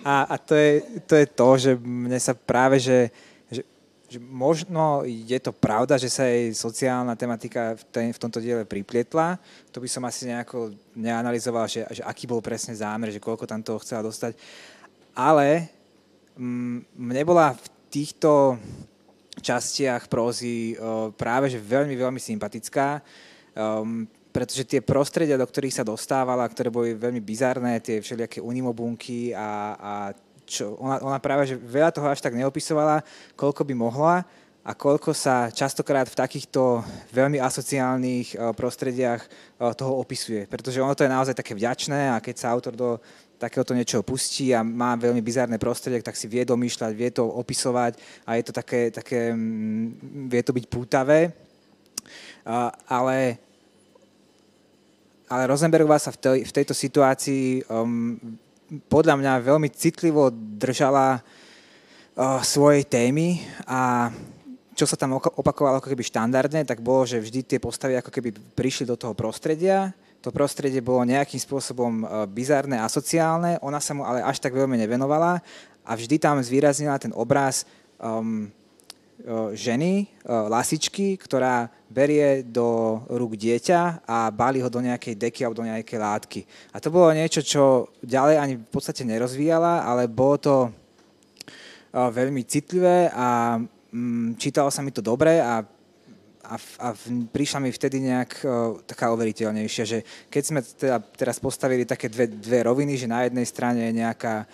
A, a to, je, to je to, že mne sa práve, že, že, že možno je to pravda, že sa jej sociálna tematika v, ten, v tomto diele priplietla. To by som asi nejako neanalyzoval, že, že aký bol presne zámer, že koľko tam toho chcela dostať. Ale mne bola v týchto častiach prózy práve že veľmi, veľmi sympatická, um, pretože tie prostredia, do ktorých sa dostávala, ktoré boli veľmi bizarné, tie všelijaké unimobunky a, a čo, ona, ona práve že veľa toho až tak neopisovala, koľko by mohla a koľko sa častokrát v takýchto veľmi asociálnych prostrediach toho opisuje, pretože ono to je naozaj také vďačné a keď sa autor do takéhoto niečo pustí a má veľmi bizárne prostredie, tak si vie domýšľať, vie to opisovať a je to také, také vie to byť pútavé. Uh, ale, ale Rosenbergová sa v, tej, v tejto situácii um, podľa mňa veľmi citlivo držala uh, svojej témy a čo sa tam opakovalo ako keby štandardne, tak bolo, že vždy tie postavy ako keby prišli do toho prostredia. To prostredie bolo nejakým spôsobom bizárne a sociálne, ona sa mu ale až tak veľmi nevenovala a vždy tam zvýraznila ten obraz um, ženy, lasičky, ktorá berie do rúk dieťa a báli ho do nejakej deky alebo do nejakej látky. A to bolo niečo, čo ďalej ani v podstate nerozvíjala, ale bolo to uh, veľmi citlivé a um, čítalo sa mi to dobre a A, v, a v, prišla mi vtedy nejak o, taká overiteľnejšia, že keď sme teda, teraz postavili také dve, dve roviny, že na jednej strane je nejaká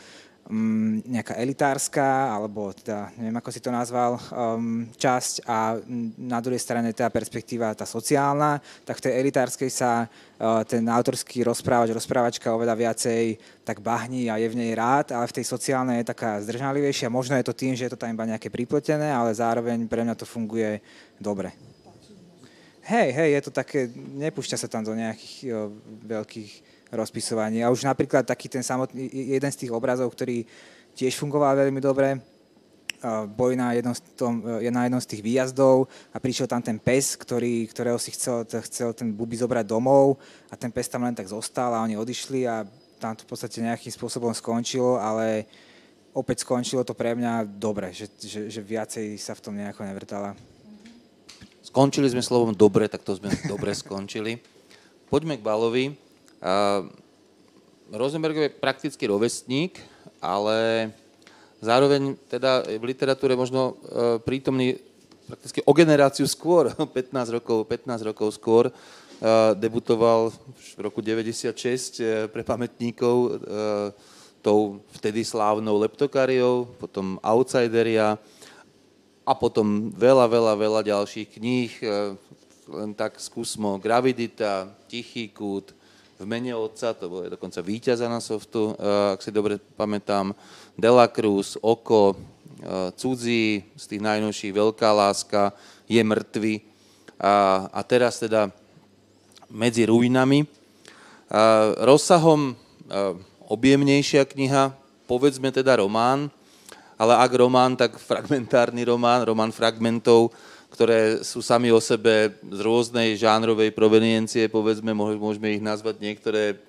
um, nejaká elitárska, alebo teda, neviem, ako si to nazval, um, časť a na druhej strane tá perspektíva, tá sociálna, tak v tej elitárskej sa uh, ten autorský rozprávač, rozprávačka oveľa viacej tak bahní a je v nej rád, ale v tej sociálnej je taká zdržanlivejšia. Možno je to tým, že je to tam iba nejaké pripletené, ale zároveň pre mňa to funguje dobre. Hej, hej, je to také, nepúšťa sa tam do nejakých jo, veľkých rozpisovanie. A už napríklad taký ten samotný, jeden z tých obrazov, ktorý tiež fungoval veľmi dobre, boj na jednom z, tom, na jednom z tých výjazdov a prišiel tam ten pes, ktorý, ktorého si chcel, chcel ten Bubi zobrať domov a ten pes tam len tak zostal a oni odišli a tam to v podstate nejakým spôsobom skončilo, ale opäť skončilo to pre mňa dobre, že, že, že viacej sa v tom nejako nevrtala. Skončili sme slovom dobre, tak to sme dobre skončili. Poďme k Balovi. Uh, Rosenbergov je prakticky rovesník, ale zároveň teda v literatúre možno uh, prítomný prakticky o generáciu skôr, pätnásť rokov, pätnásť rokov skôr, uh, debutoval v roku deväťdesiatšesť uh, pre pamätníkov uh, tou vtedy slávnou Leptokáriou, potom Outsideria a potom veľa, veľa, veľa ďalších kníh, uh, len tak skúsmo, Gravidita, Tichý kút, V mene otca, to bolo dokonca víťaz Anna Softu, ak si dobre pamätám, Delacruz, Oko, Cudzí, z tých najnovších Veľká láska, Je mŕtvy a, a teraz teda Medzi ruinami. A rozsahom a objemnejšia kniha, povedzme teda román, ale ak román, tak fragmentárny román, román fragmentov, ktoré sú sami o sebe z rôznej žánrovej proveniencie, povedzme, môžeme ich nazvať niektoré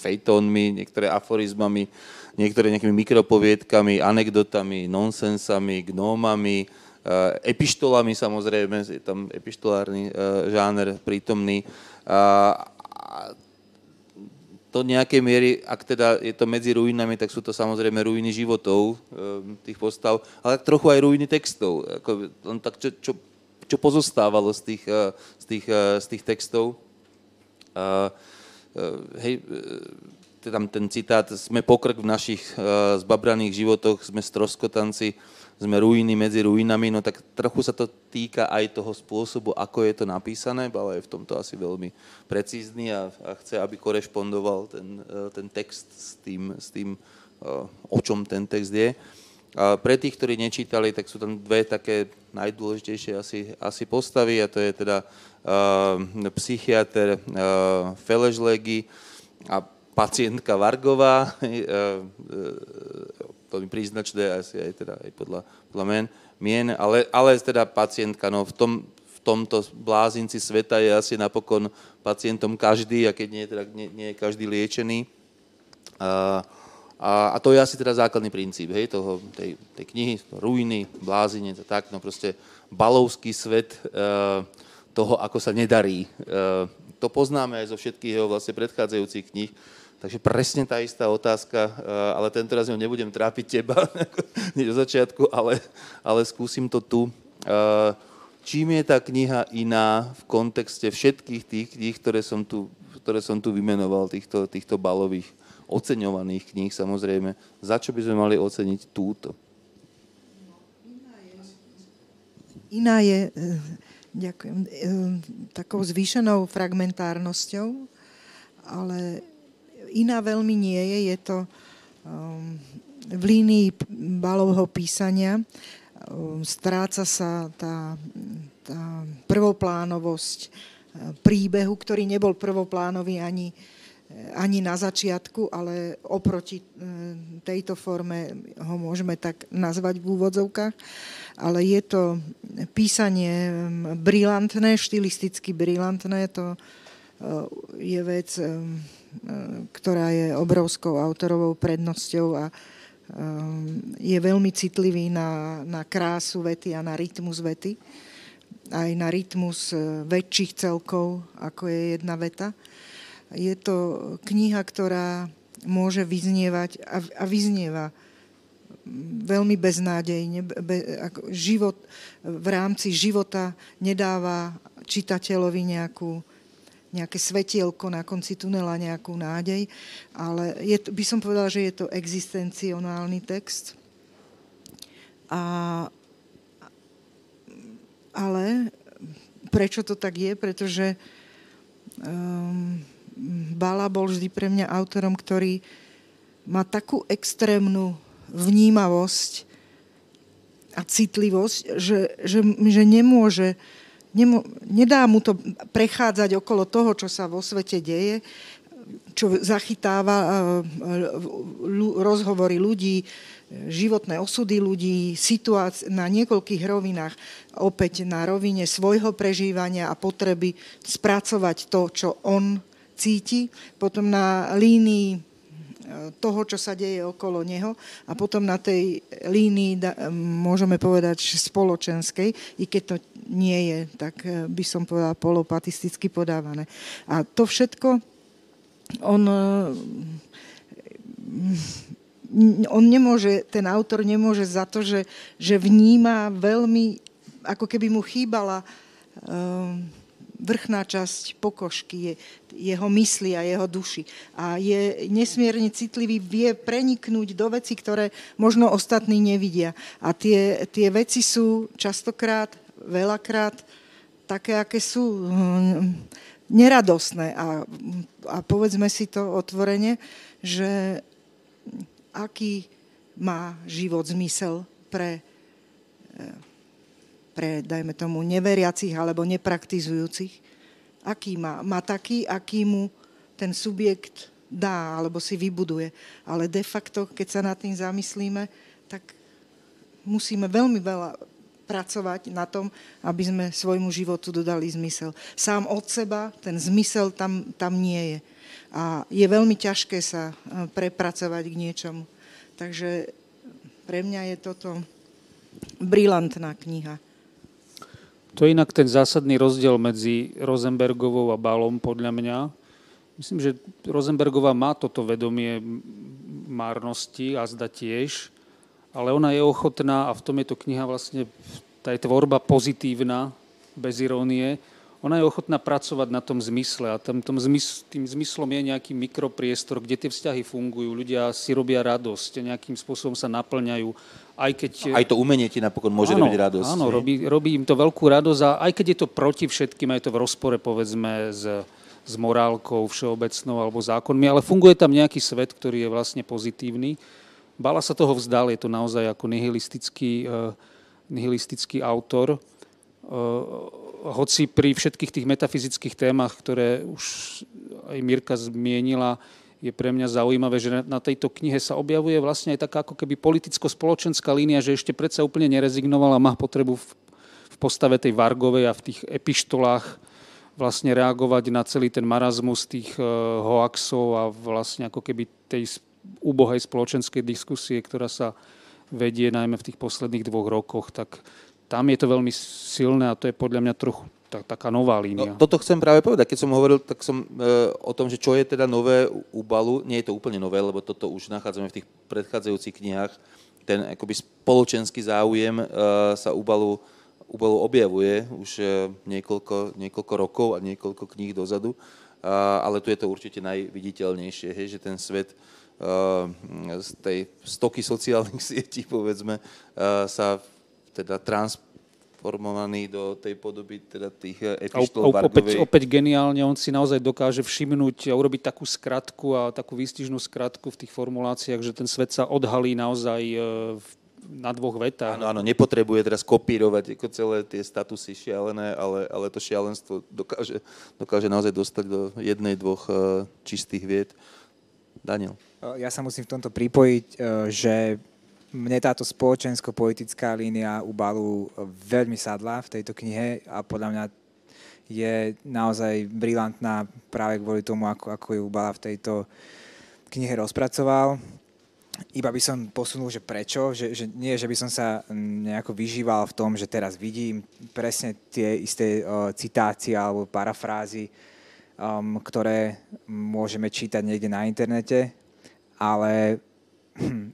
fejtónmi, niektoré aforizmami, niektoré nejakými mikropoviedkami, anekdotami, nonsensami, gnómami, epištolami samozrejme, je tam epištolárny žáner prítomný. A to nejakej miery, ak teda je to Medzi ruinami, tak sú to samozrejme ruiny životov tých postav, ale trochu aj ruiny textov. Tak čo, čo čo pozostávalo z tých, z tých, z tých textov. Uh, hej, tam ten citát, sme pokrk v našich uh, zbabraných životoch, sme stroskotanci, sme ruiny medzi ruinami, no tak trochu sa to týka aj toho spôsobu, ako je to napísané, ale je v tomto asi veľmi precízny a, a chce, aby korešpondoval ten, uh, ten text s tým, s tým uh, o čom ten text je. A pre tých, ktorí nečítali, tak sú tam dve také najdôležitejšie asi, asi postavy a to je teda uh, psychiater uh, Feležlegi a pacientka Vargová, veľmi uh, uh, príznačné asi aj, teda, aj podľa, podľa mien, mien ale, ale teda pacientka, no v, tom, v tomto blázinci sveta je asi napokon pacientom každý, a keď nie, teda, nie, nie je každý liečený. Uh, A to je asi teda základný princíp, hej, toho, tej, tej knihy, ruiny, blázinec a tak, no proste balovský svet e, toho, ako sa nedarí. E, to poznáme aj zo všetkých jeho vlastne predchádzajúcich kníh, takže presne tá istá otázka, e, ale tentoraz ňou nebudem trápiť teba, nie do začiatku, ale, ale skúsim to tu. E, čím je tá kniha iná v kontexte všetkých tých kníh, ktoré som tu, ktoré som tu vymenoval, týchto, týchto balových oceňovaných kníh, samozrejme. Za čo by sme mali oceniť túto? Iná je, ďakujem, takou zvýšenou fragmentárnosťou, ale iná veľmi nie je. Je to v línii Balovho písania. Stráca sa tá, tá prvoplánovosť príbehu, ktorý nebol prvoplánový ani ani na začiatku, ale oproti tejto forme ho môžeme tak nazvať v úvodzovkách. Ale je to písanie brilantné, štilisticky brilantné. To je vec, ktorá je obrovskou autorovou prednosťou a je veľmi citlivý na, na krásu vety a na rytmus vety. Aj na rytmus väčších celkov, ako je jedna veta. Je to kniha, ktorá môže vyznievať a vyznieva veľmi beznádejne. Život, v rámci života nedáva čitateľovi nejakú nejaké svetielko na konci tunela, nejakú nádej, ale je to, by som povedala, že je to existencionálny text. A, ale prečo to tak je? Pretože um, Bala bol vždy pre mňa autorom, ktorý má takú extrémnu vnímavosť a citlivosť, že, že, že nemôže, nemô, nedá mu to prechádzať okolo toho, čo sa vo svete deje, čo zachytáva rozhovory ľudí, životné osudy ľudí, situácie na niekoľkých rovinách, opäť na rovine svojho prežívania a potreby spracovať to, čo on cíti, potom na línii toho, čo sa deje okolo neho a potom na tej línii, môžeme povedať, spoločenskej, i keď to nie je, tak by som povedala, polopatisticky podávané. A to všetko on, on nemôže, ten autor nemôže za to, že, že vníma veľmi, ako keby mu chýbala um, vrchná časť pokožky, je, jeho mysli a jeho duši. A je nesmierne citlivý, vie preniknúť do vecí, ktoré možno ostatní nevidia. A tie, tie veci sú častokrát, veľakrát také, aké sú neradosné. A, a povedzme si to otvorene, že aký má život zmysel pre pre, dajme tomu, neveriacich alebo nepraktizujúcich. Aký má? Má taký, aký mu ten subjekt dá alebo si vybuduje. Ale de facto, keď sa nad tým zamyslíme, tak musíme veľmi veľa pracovať na tom, aby sme svojmu životu dodali zmysel. Sám od seba ten zmysel tam, tam nie je. A je veľmi ťažké sa prepracovať k niečomu. Takže pre mňa je toto brilantná kniha. To je inak ten zásadný rozdiel medzi Rosenbergovou a Balom, podľa mňa. Myslím, že Rosenbergová má toto vedomie márnosti, azda tiež, ale ona je ochotná, a v tom je to kniha vlastne, tá je tvorba pozitívna, bez irónie, ona je ochotná pracovať na tom zmysle a tým, tým zmyslom je nejaký mikropriestor, kde tie vzťahy fungujú, ľudia si robia radosť, nejakým spôsobom sa naplňajú. Aj, keď... aj to umenie ti napokon môže áno, robiť radosť. Áno, robí, robí im to veľkú radosť a aj keď je to proti všetkým, aj to v rozpore povedzme s, s morálkou všeobecnou alebo zákonmi, ale funguje tam nejaký svet, ktorý je vlastne pozitívny. Bala sa toho vzdal, je to naozaj ako nihilistický, eh, nihilistický autor, eh, hoci pri všetkých tých metafyzických témach, ktoré už aj Mirka zmienila, je pre mňa zaujímavé, že na tejto knihe sa objavuje vlastne aj taká ako keby politicko-spoločenská línia, že ešte predsa úplne nerezignovala, má potrebu v, v postave tej Vargovej a v tých epištolách vlastne reagovať na celý ten marazmus tých uh, hoaxov a vlastne ako keby tej úbohej spoločenskej diskusie, ktorá sa vedie najmä v tých posledných dvoch rokoch, tak tam je to veľmi silné a to je podľa mňa trochu tak, taká nová línia. No, toto chcem práve povedať. Keď som hovoril, tak som e, o tom, že čo je teda nové u Balu, nie je to úplne nové, lebo toto už nachádzame v tých predchádzajúcich knihách. Ten akoby spoločenský záujem e, sa u Balu, u Balu objavuje už e, niekoľko, niekoľko rokov a niekoľko kníh dozadu, a, ale tu je to určite najviditeľnejšie, hej, že ten svet e, z tej stoky sociálnych sietí, povedzme, e, sa teda transformovaný do tej podoby teda tých epištol Vargovej. Opäť, opäť geniálne, on si naozaj dokáže všimnúť a urobiť takú skratku a takú výstižnú skratku v tých formuláciách, že ten svet sa odhalí naozaj na dvoch vetách. Áno, áno, nepotrebuje teraz kopírovať ako celé tie statusy šialené, ale, ale to šialenstvo dokáže, dokáže naozaj dostať do jednej, dvoch čistých viet. Daniel. Ja sa musím v tomto pripojiť, že mne táto spoločensko-politická línia u Balu veľmi sadla v tejto knihe a podľa mňa je naozaj brilantná práve kvôli tomu, ako, ako ju Bala v tejto knihe rozpracoval. Iba by som posunul, že prečo, že, že nie, že by som sa nejako vyžíval v tom, že teraz vidím presne tie isté uh, citácie alebo parafrázy, um, ktoré môžeme čítať niekde na internete, ale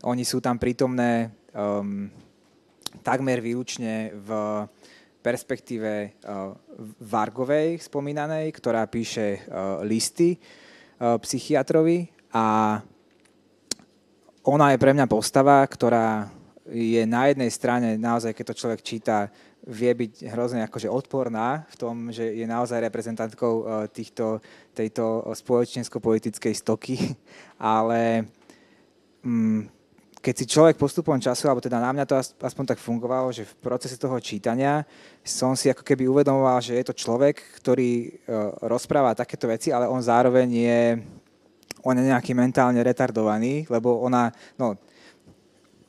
oni sú tam prítomné um, takmer výlučne v, perspektíve Vargovej spomínanej, ktorá píše listy psychiatrovi, a ona je pre mňa postava, ktorá je na jednej strane naozaj, keď to človek číta, vie byť hrozne akože odporná v tom, že je naozaj reprezentantkou týchto, tejto spoločensko-politickej stoky, ale keď si človek postupom času, alebo teda na mňa to aspoň tak fungovalo, že v procese toho čítania som si ako keby uvedomoval, že je to človek, ktorý rozpráva takéto veci, ale on zároveň je, on je nejaký mentálne retardovaný, lebo ona, no,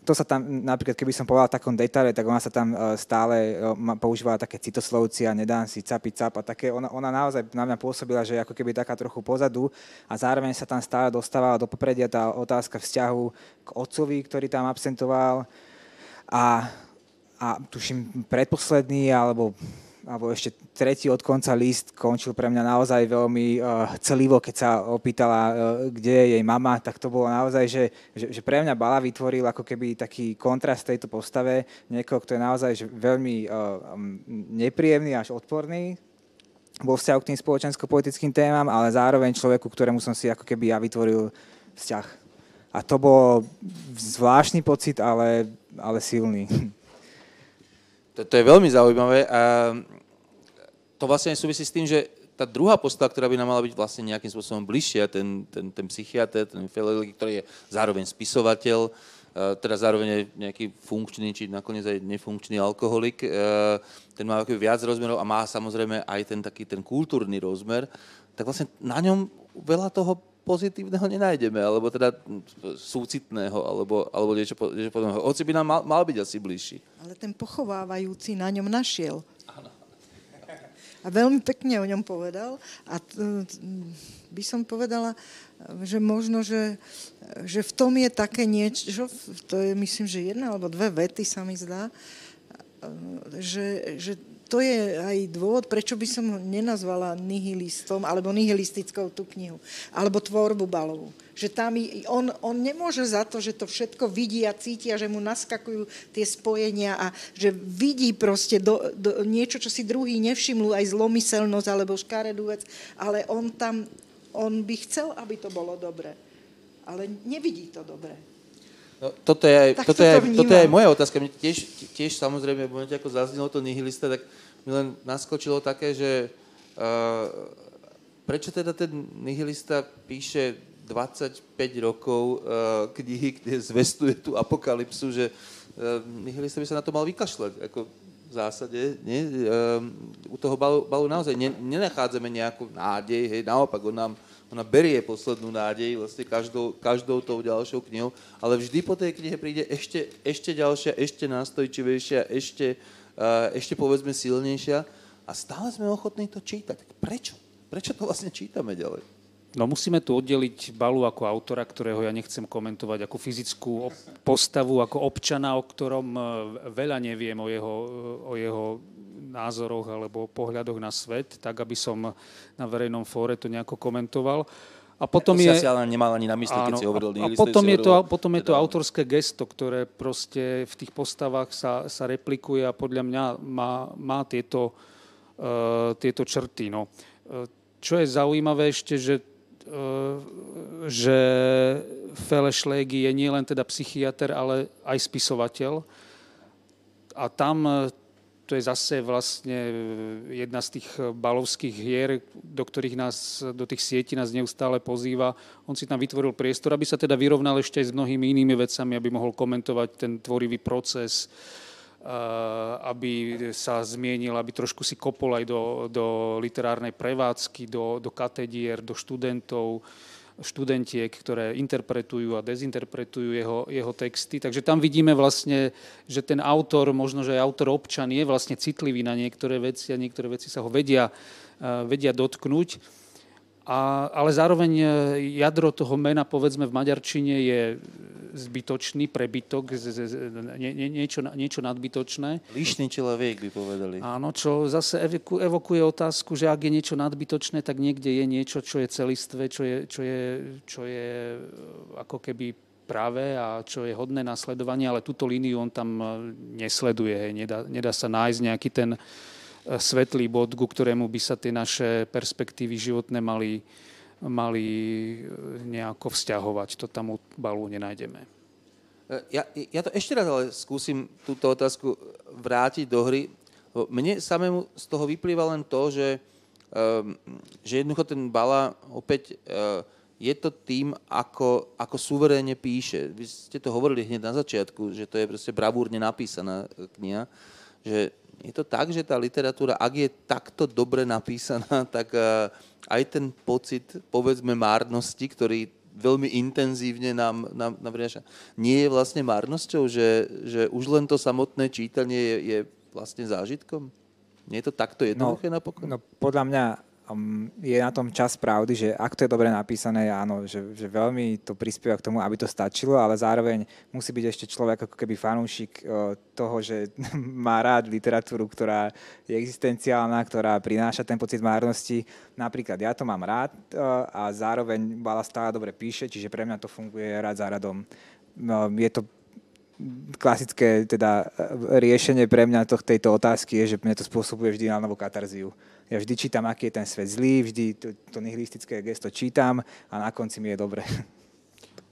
to sa tam, napríklad, keby som povedal v takom detaile, tak ona sa tam stále používala také citoslovci a nedám si capi cap a také. Ona, ona naozaj na mňa pôsobila, že ako keby taká trochu pozadu, a zároveň sa tam stále dostávala do popredia tá otázka vzťahu k otcovi, ktorý tam absentoval, a, a tuším predposledný alebo... alebo ešte tretí od konca list končil pre mňa naozaj veľmi uh, celivo, keď sa opýtala, uh, kde je jej mama, tak to bolo naozaj, že, že, že pre mňa Bala vytvoril ako keby taký kontrast tejto postave, niekoho, kto je naozaj že veľmi uh, nepríjemný až odporný vo vzťahu k tým spoločensko-politickým témam, ale zároveň človeku, ktorému som si ako keby ja vytvoril vzťah. A to bol zvláštny pocit, ale, ale silný. To je veľmi zaujímavé a to vlastne súvisí s tým, že tá druhá postava, ktorá by nám mala byť vlastne nejakým spôsobom bližšia, ten, ten, ten psychiatr, ten Feležlegi, ktorý je zároveň spisovateľ, teda zároveň nejaký funkčný, či nakoniec aj nefunkčný alkoholik, ten má viac rozmerov a má samozrejme aj ten taký ten kultúrny rozmer, tak vlastne na ňom veľa toho pozitívneho nenájdeme, alebo teda súcitného, alebo, alebo niečo podobného. Hoci by nám mal, mal byť asi bližší. Ale ten pochovávajúci na ňom našiel. Áno. A veľmi pekne o ňom povedal. A by som povedala, že možno, že, že v tom je také niečo, to je myslím, že jedna alebo dve vety sa mi zdá, že, že to je aj dôvod, prečo by som ho nenazvala nihilistom, alebo nihilistickou tú knihu, alebo tvorbu Balovú. Že tam on, on nemôže za to, že to všetko vidí a cíti a že mu naskakujú tie spojenia a že vidí proste do, do, niečo, čo si druhý nevšimnú, aj zlomyselnosť alebo škaredú vec, ale on tam, on by chcel, aby to bolo dobre, ale nevidí to dobre. No, toto, je aj, toto, je aj, to toto je aj moja otázka. Mne tiež, tiež samozrejme, v momente, ako zaznelo to nihilista, tak mi len naskočilo také, že uh, prečo teda ten nihilista píše dvadsaťpäť rokov uh, knihy, kde zvestuje tú apokalypsu, že uh, nihilista by sa na to mal vykašľať, ako v zásade. Nie? Uh, u toho balu, balu naozaj ne, nenachádzame nejakú nádej, hej, naopak on nám ona berie poslednú nádej vlastne každou, každou tou ďalšou knihou, ale vždy po tej knihe príde ešte, ešte ďalšia, ešte nástojčivejšia, ešte, uh, ešte povedzme silnejšia a stále sme ochotní to čítať. Prečo? Prečo to vlastne čítame ďalej? No musíme tu oddeliť Balu ako autora, ktorého ja nechcem komentovať, ako fyzickú postavu, ako občana, o ktorom veľa neviem o jeho, o jeho názoroch alebo pohľadoch na svet, tak aby som na verejnom fóre to nejako komentoval. A potom ja, to je, si ale nemal ani na mysli, áno, keď si hovoril. A, a potom, je to, potom je to autorské gesto, ktoré proste v tých postavách sa, sa replikuje a podľa mňa má, má tieto, uh, tieto črty. No. Čo je zaujímavé ešte, že že Feležlegi je nielen teda psychiater, ale aj spisovateľ. A tam to je zase vlastne jedna z tých balovských hier, do ktorých nás, do tých sietí nás neustále pozýva. On si tam vytvoril priestor, aby sa teda vyrovnal ešte aj s mnohými inými vecami, aby mohol komentovať ten tvorivý proces, aby sa zmienil, aby trošku si kopol aj do, do literárnej prevádzky, do, do katedier, do študentov, študentiek, ktoré interpretujú a dezinterpretujú jeho, jeho texty. Takže tam vidíme vlastne, že ten autor, možno, že aj autor občan je vlastne citlivý na niektoré veci a niektoré veci sa ho vedia, vedia dotknúť. A, ale zároveň jadro toho mena, povedzme, v maďarčine je zbytočný, prebytok, z, z, nie, niečo, niečo nadbytočné. Lišný človek by povedali. Áno, čo zase evokuje otázku, že ak je niečo nadbytočné, tak niekde je niečo, čo je celistvé, čo je, čo je, čo je ako keby práve a čo je hodné nasledovania, ale túto líniu on tam nesleduje. Hej. Nedá, nedá sa nájsť nejaký ten svetlý bod, ku ktorému by sa tie naše perspektívy životné mali, mali nejako vzťahovať. To tam u Balu nenájdeme. Ja, ja to ešte raz ale skúsim túto otázku vrátiť do hry. Mne samému z toho vyplýva len to, že, že jednoducho ten Bala opäť je to tým, ako, ako suverénne píše. Vy ste to hovorili hneď na začiatku, že to je proste bravúrne napísaná kniha. Že je to tak, že tá literatúra, ak je takto dobre napísaná, tak aj ten pocit, povedzme, márnosti, ktorý veľmi intenzívne nám, nám, nám prináša. Nie je vlastne márnosťou, že, že už len to samotné čítanie je, je vlastne zážitkom? Nie je to takto jednoduché no, napokon? No podľa mňa um, je na tom čas pravdy, že ak to je dobre napísané, áno, že, že veľmi to prispieva k tomu, aby to stačilo, ale zároveň musí byť ešte človek ako keby fanúšik uh, toho, že má rád literatúru, ktorá je existenciálna, ktorá prináša ten pocit márnosti. Napríklad ja to mám rád a zároveň Bala stále dobre píše, čiže pre mňa to funguje rád za radom. Je to klasické teda riešenie pre mňa to, tejto otázky je, že mne to spôsobuje vždy na novú katarziu. Ja vždy čítam, aký je ten svet zlý, vždy to, to nihilistické gesto čítam a na konci mi je dobre.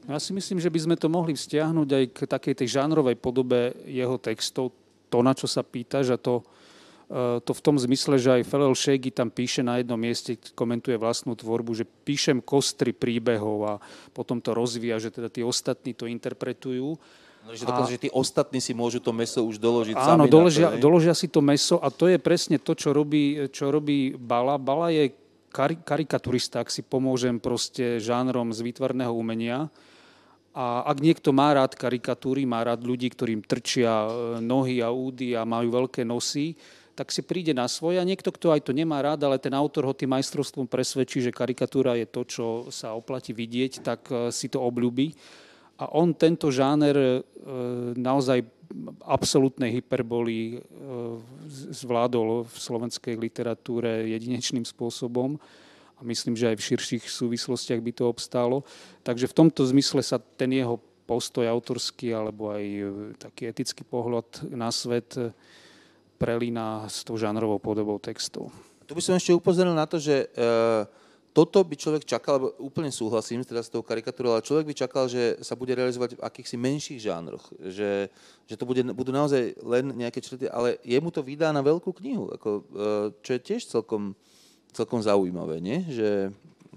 Ja si myslím, že by sme to mohli vzťahnuť aj k takej tej žánrovej podobe jeho textov, to, na čo sa pýtaš, a to, to v tom zmysle, že aj Feležlegi tam píše na jednom mieste, komentuje vlastnú tvorbu, že píšem kostry príbehov a potom to rozvíja, že teda tí ostatní to interpretujú. No, že, dokonca, a, že tí ostatní si môžu to mäso už doložiť áno, sami. Áno, doložia, doložia si to mäso a to je presne to, čo robí, čo robí Bala. Bala je karikaturista, ak si pomôžem proste žánrom z výtvarného umenia. A ak niekto má rád karikatúry, má rád ľudí, ktorým trčia nohy a údy a majú veľké nosy, tak si príde na svoje. A niekto, kto aj to nemá rád, ale ten autor ho tým majstrovstvom presvedčí, že karikatúra je to, čo sa oplatí vidieť, tak si to obľúbi. A on tento žáner naozaj absolútnej hyperboli zvládol v slovenskej literatúre jedinečným spôsobom. A myslím, že aj v širších súvislostiach by to obstálo. Takže v tomto zmysle sa ten jeho postoj autorský alebo aj taký etický pohľad na svet prelína s tou žánrovou podobou textov. Tu by som ešte upozoril na to, že e, toto by človek čakal, lebo úplne súhlasím teda s tou karikatúrou, ale človek by čakal, že sa bude realizovať v akýchsi menších žánroch, že, že to bude, budú naozaj len nejaké črty, ale jemu to vydá na veľkú knihu, ako, e, čo je tiež celkom... celkom zaujímavé, nie? Že,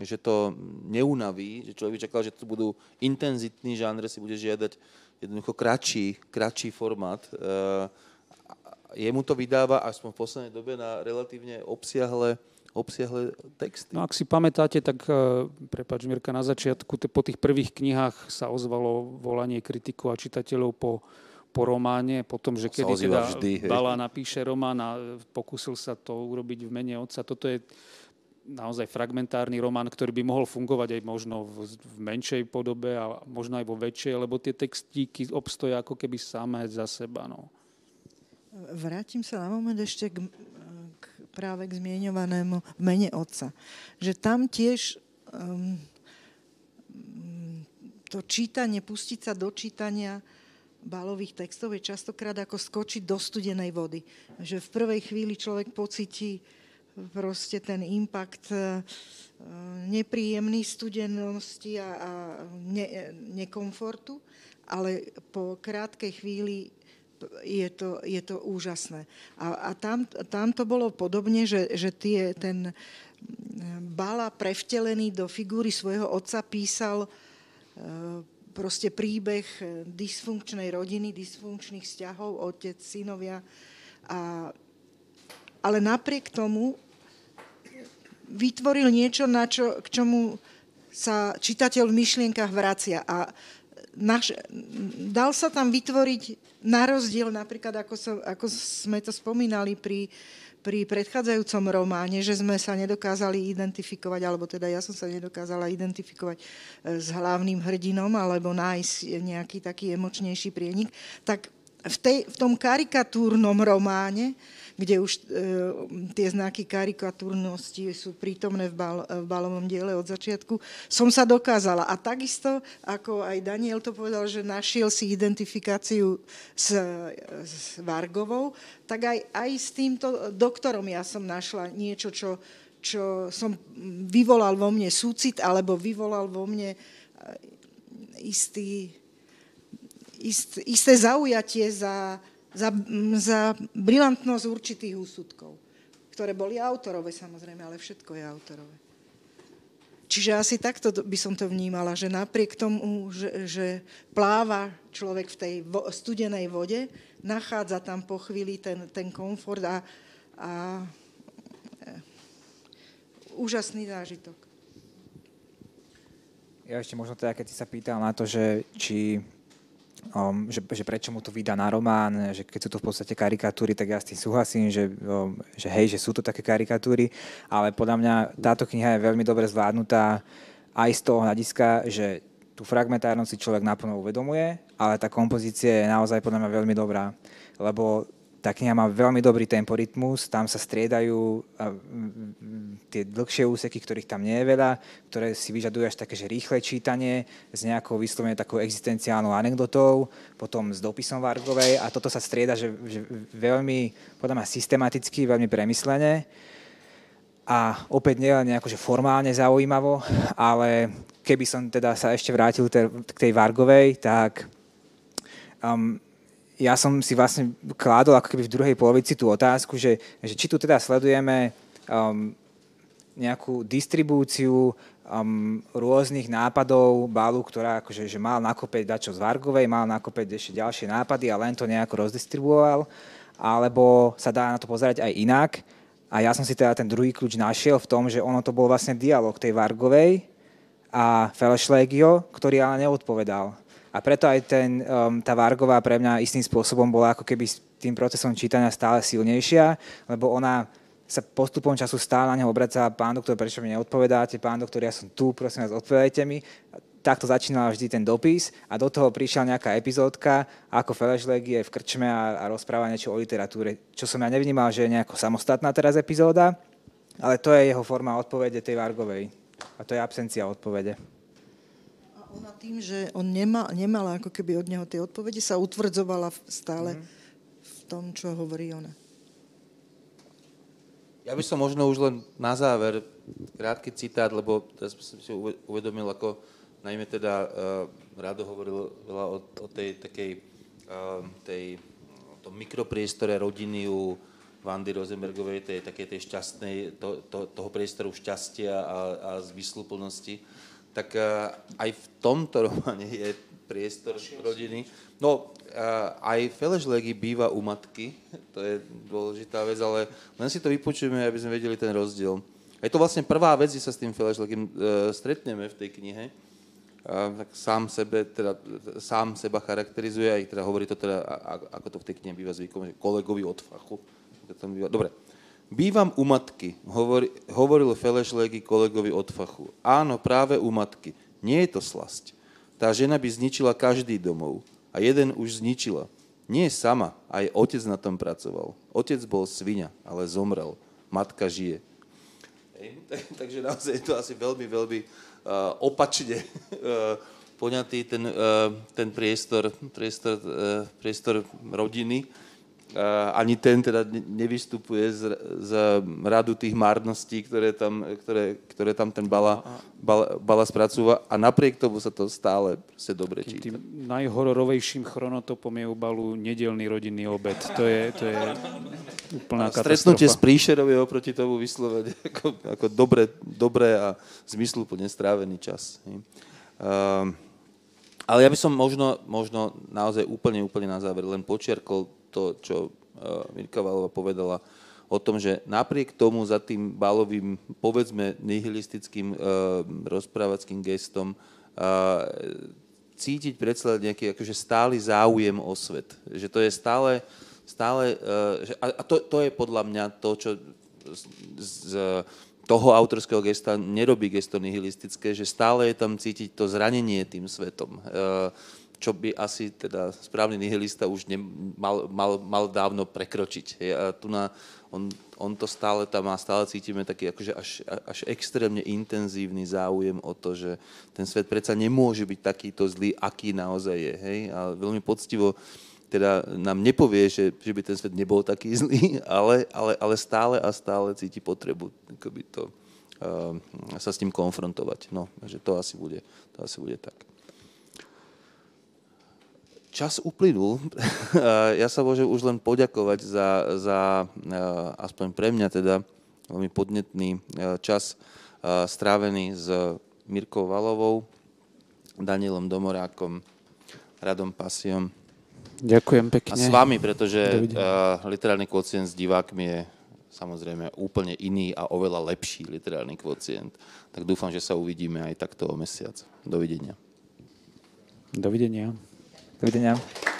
že to neunaví, že človek čakal, že to budú intenzitní žánre, si bude žiadať jednoducho kratší, kratší formát. Jemu to vydáva, aspoň v poslednej dobe, na relatívne obsiahle, obsiahle texty. No ak si pamätáte, tak, prepáč Mirka, na začiatku, po tých prvých knihách sa ozvalo volanie kritikov a čitateľov po po románe, potom, že kedy teda vždy, Bala napíše román a pokúsil sa to urobiť V mene otca. Toto je naozaj fragmentárny román, ktorý by mohol fungovať aj možno v menšej podobe a možno aj vo väčšej, lebo tie textíky obstoja ako keby samé za seba. No. Vrátim sa na moment ešte k, k práve k zmieňovanému V mene otca. Že tam tiež... Um, to čítanie, pustiť sa do čítania Balových textov je častokrát ako skočiť do studenej vody. Že v prvej chvíli človek pocíti proste ten impact nepríjemný studenosti a, a ne, nekomfortu, ale po krátkej chvíli je to, je to úžasné. A, a tam, tam to bolo podobne, že, že tie, ten Bala prevtelený do figúry svojho otca písal proste príbeh dysfunkčnej rodiny, dysfunkčných vzťahov, otec, synovia. A, ale napriek tomu vytvoril niečo, na čo, k čomu sa čitateľ v myšlienkach vracia. A naš, dal sa tam vytvoriť na rozdiel, napríklad ako, som, ako sme to spomínali pri, pri predchádzajúcom románe, že sme sa nedokázali identifikovať, alebo teda ja som sa nedokázala identifikovať s hlavným hrdinom, alebo nájsť nejaký taký emočnejší prienik, tak v, tej, v tom karikatúrnom románe kde už e, tie znaky karikatúrnosti sú prítomné v, bal, v Balovom diele od začiatku, som sa dokázala. A takisto, ako aj Daniel to povedal, že našiel si identifikáciu s, s Vargovou, tak aj, aj s týmto doktorom ja som našla niečo, čo, čo som vyvolal vo mne súcit, alebo vyvolal vo mne istý, ist, isté zaujatie za, za, za brilantnosť určitých úsudkov, ktoré boli autorové samozrejme, ale všetko je autorové. Čiže asi takto by som to vnímala, že napriek tomu, že, že pláva človek v tej vo, studenej vode, nachádza tam po chvíli ten, ten komfort a, a e, úžasný zážitok. Ja ešte možno teda, keď si sa pýtal na to, že, či, um, že, že prečo mu to vydá na román, že keď sú to v podstate karikatúry, tak ja s tým súhlasím, že, um, že hej, že sú to také karikatúry, ale podľa mňa táto kniha je veľmi dobre zvládnutá aj z toho hľadiska, že tú fragmentárnosť si človek naplno uvedomuje, ale tá kompozícia je naozaj podľa mňa veľmi dobrá, lebo tá kniha má veľmi dobrý temporitmus, tam sa striedajú tie dlhšie úseky, ktorých tam nie je veľa, ktoré si vyžadujú až také, že rýchle čítanie s nejakou vyslovene takou existenciálnou anekdotou, potom s dopisom Vargovej a toto sa strieda, že, že veľmi, podľa mňa, systematicky, veľmi premyslené a opäť nie len nejako, že formálne zaujímavo, ale keby som teda sa ešte vrátil k tej Vargovej, tak... Um, ja som si vlastne kládol ako keby v druhej polovici tú otázku, že, že či tu teda sledujeme um, nejakú distribúciu um, rôznych nápadov Balu, ktorá akože, že mal nakopeť dačo z Vargovej, mal nakopeť ešte ďalšie nápady a len to nejako rozdistribuoval, alebo sa dá na to pozerať aj inak. A ja som si teda ten druhý kľúč našiel v tom, že ono to bol vlastne dialog tej Vargovej a Feležlegiho, ktorý ale neodpovedal. A preto aj ten, um, tá Vargová pre mňa istým spôsobom bola ako keby s tým procesom čítania stále silnejšia, lebo ona sa postupom času stále na neho obracala, pán doktor, prečo mi neodpovedáte, pán doktor, ja som tu, prosím vás, odpovedajte mi. Takto začínala vždy ten dopis a do toho prišla nejaká epizódka, ako Feležlegi je v krčme a, a rozpráva niečo o literatúre, čo som ja nevnímal, že je nejako samostatná teraz epizóda, ale to je jeho forma odpovede tej Vargovej a to je absencia odpovede. Ona tým, že on nemal, nemala ako keby od neho tie odpovede, sa utvrdzovala stále mm. v tom, čo hovorí ona. Ja by som možno už len na záver krátky citát, lebo teraz som si uvedomil, ako najmä teda uh, Rado hovoril veľa o, o tej takej uh, tej, o tom mikropriestore rodiny u Vandy Rosenbergovej, tej takej tej šťastnej, to, to, toho priestoru šťastia a, a zmysluplnosti. Tak uh, aj v tomto románe je priestor rodiny. No, uh, aj Feležlegi býva u matky, to je dôležitá vec, ale len si to vypočujeme, aby sme vedeli ten rozdiel. Je to vlastne prvá vec, kde sa s tým Feležlegim uh, stretneme v tej knihe. Uh, tak sám, sebe, teda, sám seba charakterizuje, aj teda hovorí to teda, ako to v tej knihe býva zvykom, kolegovi od fachu. Dobre. Bývam u matky, hovor, hovoril Feležlegi kolegovi od fachu. Áno, práve u matky. Nie je to slasť. Tá žena by zničila každý domov. A jeden už zničila. Nie sama, aj otec na tom pracoval. Otec bol sviňa, ale zomrel. Matka žije. Ej, tak, takže naozaj je to asi veľmi, veľmi uh, opačne uh, poňatý ten, uh, ten priestor, priestor, uh, priestor rodiny. Ani ten teda nevystupuje z, z radu tých márností, ktoré tam, ktoré, ktoré tam ten Bala, Bala, Bala spracúva a napriek tomu sa to stále proste dobre číta. Tým najhororovejším chronotopom je u Balu nedelný rodinný obed. To je, to je úplná katastrofa. Stretnutie s príšerou je oproti tomu vyslovene ako, ako dobre, dobre a zmysluplne strávený čas. Um, ale ja by som možno, možno naozaj úplne, úplne na záver len počiarkol to, čo Mirka Vallová povedala o tom, že napriek tomu za tým Balovým, povedzme, nihilistickým e, rozprávackým gestom e, cítiť predsa nejaký akože stály záujem o svet. Že to je stále... stále e, a to, to je podľa mňa to, čo z, z toho autorského gesta nerobí gesto nihilistické, že stále je tam cítiť to zranenie tým svetom. E, čo by asi teda správny nihilista už nemal, mal, mal dávno prekročiť. A tu na, on, on to stále tam má, stále cítime taký akože až, až extrémne intenzívny záujem o to, že ten svet predsa nemôže byť takýto zlý, aký naozaj je. Hej? A veľmi poctivo teda nám nepovie, že, že by ten svet nebol taký zlý, ale, ale, ale stále a stále cíti potrebu akoby to, uh, sa s tým konfrontovať. No, že to asi bude, to asi bude tak. Čas uplynul. Ja sa môžem už len poďakovať za, za aspoň pre mňa teda veľmi podnetný čas strávený s Mirkou Vallovou, Danielom Domorákom, Radom Passiom. Ďakujem pekne. A s vami, pretože literárny kvocient s divákmi je samozrejme úplne iný a oveľa lepší literárny kvocient. Tak dúfam, že sa uvidíme aj takto o mesiac. Dovidenia. Dovidenia. Dovidenia.